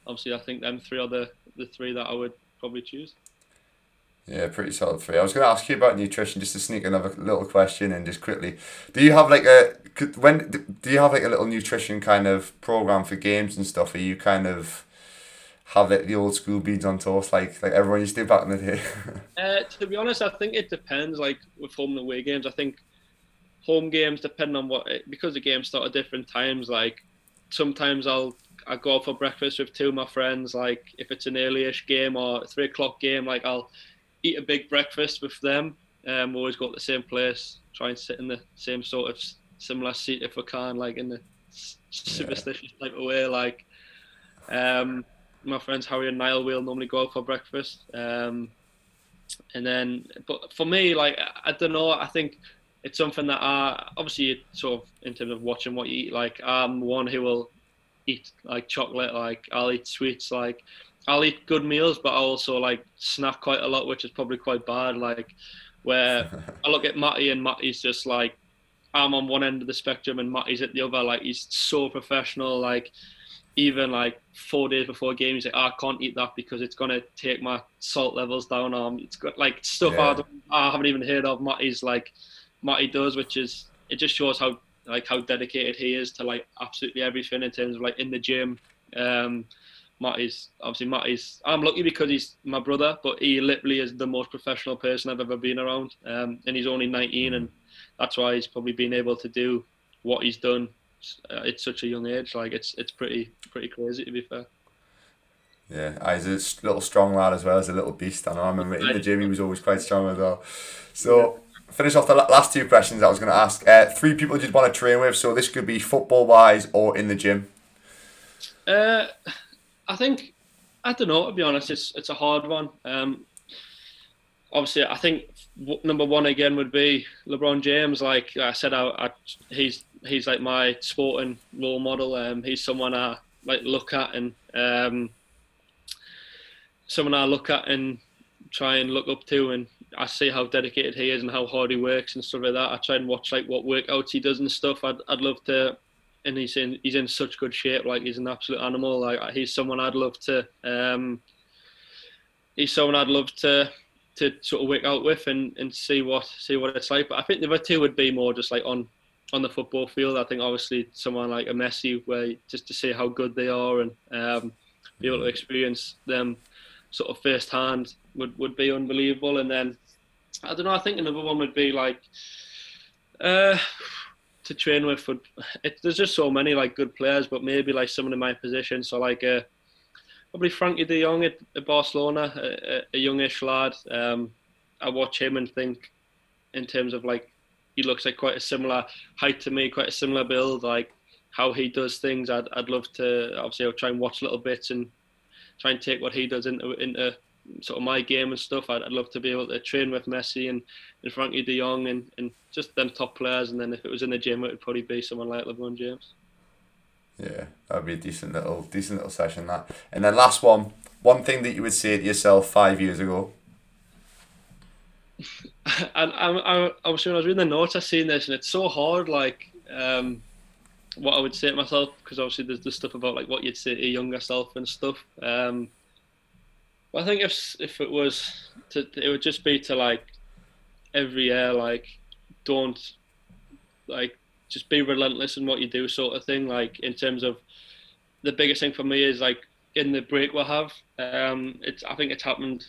obviously I think them three are the three that I would probably choose. Yeah, pretty solid three. I was going to ask you about nutrition, just to sneak another little question in just quickly. Do you have like a little nutrition kind of program for games and stuff? Are you kind of have it the old school beans on toast like everyone used to do back in the day? To be honest, I think it depends. Like with home and away games, I think home games, depending on because the games start at different times. Like sometimes I go out for breakfast with two of my friends. Like if it's an early-ish game or a 3:00 game, like I'll eat a big breakfast with them. Always go to the same place, try and sit in the same sort of similar seat if we can, like in the superstitious type of way. Like my friends Harry and Niall will normally go out for breakfast. And then, but for me, like I don't know, I think it's something that obviously sort of in terms of watching what you eat. Like I'm one who will eat like chocolate, like I'll eat sweets, like I'll eat good meals, but I also like snack quite a lot, which is probably quite bad. Like where I look at Matty, and Matty's just like, I'm on one end of the spectrum and Matty's at the other. Like he's so professional. Like even like 4 days before a game, he's like, I can't eat that because it's gonna take my salt levels down. It's got like stuff I haven't even heard of. Matty does, which is, it just shows how dedicated he is to like absolutely everything in terms of like in the gym. Matty's, I'm lucky because he's my brother, but he literally is the most professional person I've ever been around. And he's only 19, and that's why he's probably been able to do what he's done at such a young age. Like it's pretty crazy, to be fair. Yeah, he's a little strong lad as well as a little beast. I know, I remember in the gym he was always quite strong as well. So finish off the last two questions I was going to ask. Three people you'd want to train with, so this could be football-wise or in the gym. I think, I don't know, to be honest, it's a hard one. Obviously, I think number one again would be LeBron James. Like I said, he's like my sporting role model. He's someone I like look at, and someone I look at and try and look up to, and I see how dedicated he is and how hard he works and stuff like that. I try and watch like what workouts he does and stuff. I'd love to, and he's in such good shape. Like he's an absolute animal. Like he's someone I'd love to. He's someone I'd love to sort of work out with and see what it's like. But I think the other two would be more just like on the football field. I think obviously someone like a Messi, where just to see how good they are and be able to experience them sort of firsthand would be unbelievable. And then I don't know. I think another one would be like to train with. There's just so many like good players, but maybe like someone in my position. So like probably Frankie De Jong at Barcelona, a youngish lad. I watch him and think in terms of like he looks like quite a similar height to me, quite a similar build. Like how he does things, I'd love to. Obviously, I'll try and watch little bits and try and take what he does into sort of my game and stuff. I'd love to be able to train with Messi and Frankie De Jong and just them top players. And then if it was in the gym, it would probably be someone like LeBron James. Yeah, that'd be a decent little session that. And then last one thing that you would say to yourself 5 years ago. I was when I was reading the notes, I seen this, and it's so hard. Like what I would say to myself, because obviously there's the stuff about like what you'd say to your younger self and stuff. But I think if it was, it would just be to like every year, like don't like just be relentless in what you do, sort of thing. Like in terms of the biggest thing for me is like in the break we'll have. I think it's happened.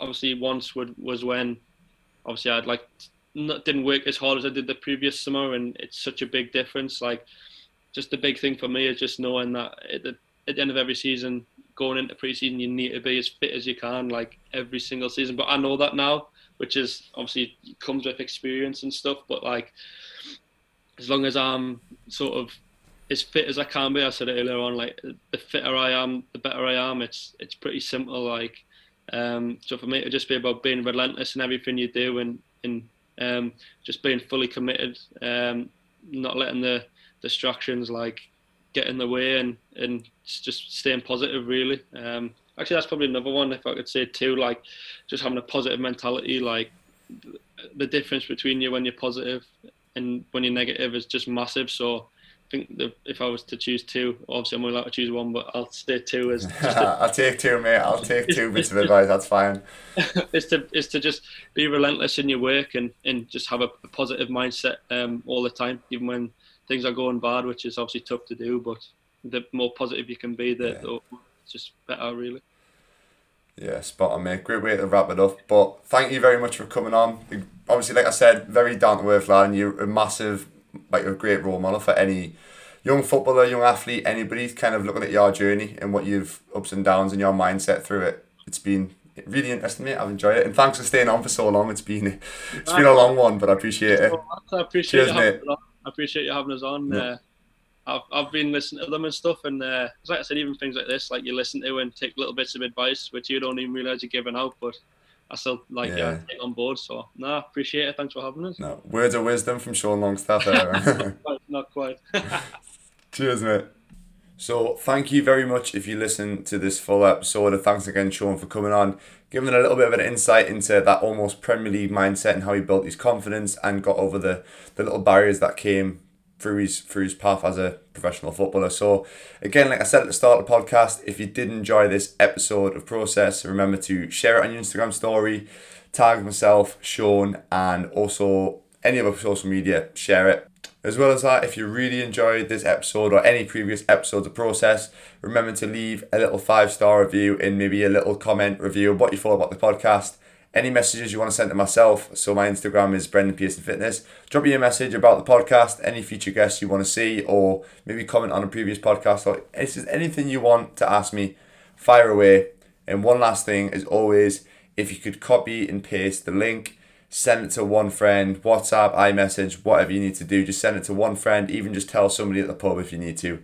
Obviously, once was when obviously I'd like didn't work as hard as I did the previous summer, and it's such a big difference. Like just the big thing for me is just knowing that at the end of every season, going into pre-season, you need to be as fit as you can, like every single season. But I know that now, which is obviously comes with experience and stuff. But like, as long as I'm sort of as fit as I can be, I said it earlier on, like the fitter I am, the better I am. It's pretty simple. Like, so for me, it'd just be about being relentless in everything you do and just being fully committed, not letting the distractions like get in the way and just staying positive, really. Actually, that's probably another one, if I could say too, like just having a positive mentality. Like the difference between you when you're positive and when you're negative is just massive. So I think if I was to choose two, obviously I'm only allowed to choose one, but I'll stay two. I'll take two, mate. I'll take two bits of advice. That's fine. It's to just be relentless in your work and just have a positive mindset all the time, even when things are going bad, which is obviously tough to do, but the more positive you can be, it's just better, really. Yeah, spot on, mate. Great way to wrap it up. But thank you very much for coming on. Obviously, like I said, very down to earth lad, and you're a massive, like you're a great role model for any young footballer, young athlete, anybody kind of looking at your journey and what you've ups and downs and your mindset through it. It's been really interesting, mate. I've enjoyed it, and thanks for staying on for so long. It's been a long one, but I appreciate it. Cheers, mate. I appreciate you having us on. Yeah. I've been listening to them and stuff, and like I said, even things like this, like you listen to and take little bits of advice which you don't even realise you're giving out, but I still take it on board. So no, appreciate it. Thanks for having us. No, words of wisdom from Sean Longstaff. Not quite. Cheers, mate. So thank you very much if you listen to this full episode, and thanks again, Sean, for coming on, giving a little bit of an insight into that almost Premier League mindset and how he built his confidence and got over the little barriers that came through his path as a professional footballer. So again, like I said at the start of the podcast, if you did enjoy this episode of Process, remember to share it on your Instagram story, tag myself, Sean, and also any other social media, share it. As well as that, if you really enjoyed this episode or any previous episodes of Process, remember to leave a little 5-star review and maybe a little comment review of what you thought about the podcast. Any messages you want to send to myself, so my Instagram is Brendan Pearson Fitness. Drop me a message about the podcast, any future guests you want to see, or maybe comment on a previous podcast, or if there's anything you want to ask me, fire away. And one last thing, as always, if you could copy and paste the link, send it to one friend, WhatsApp, iMessage, whatever you need to do. Just send it to one friend, even just tell somebody at the pub if you need to.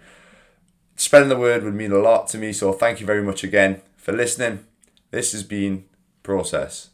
Spreading the word would mean a lot to me, so thank you very much again for listening. This has been Process.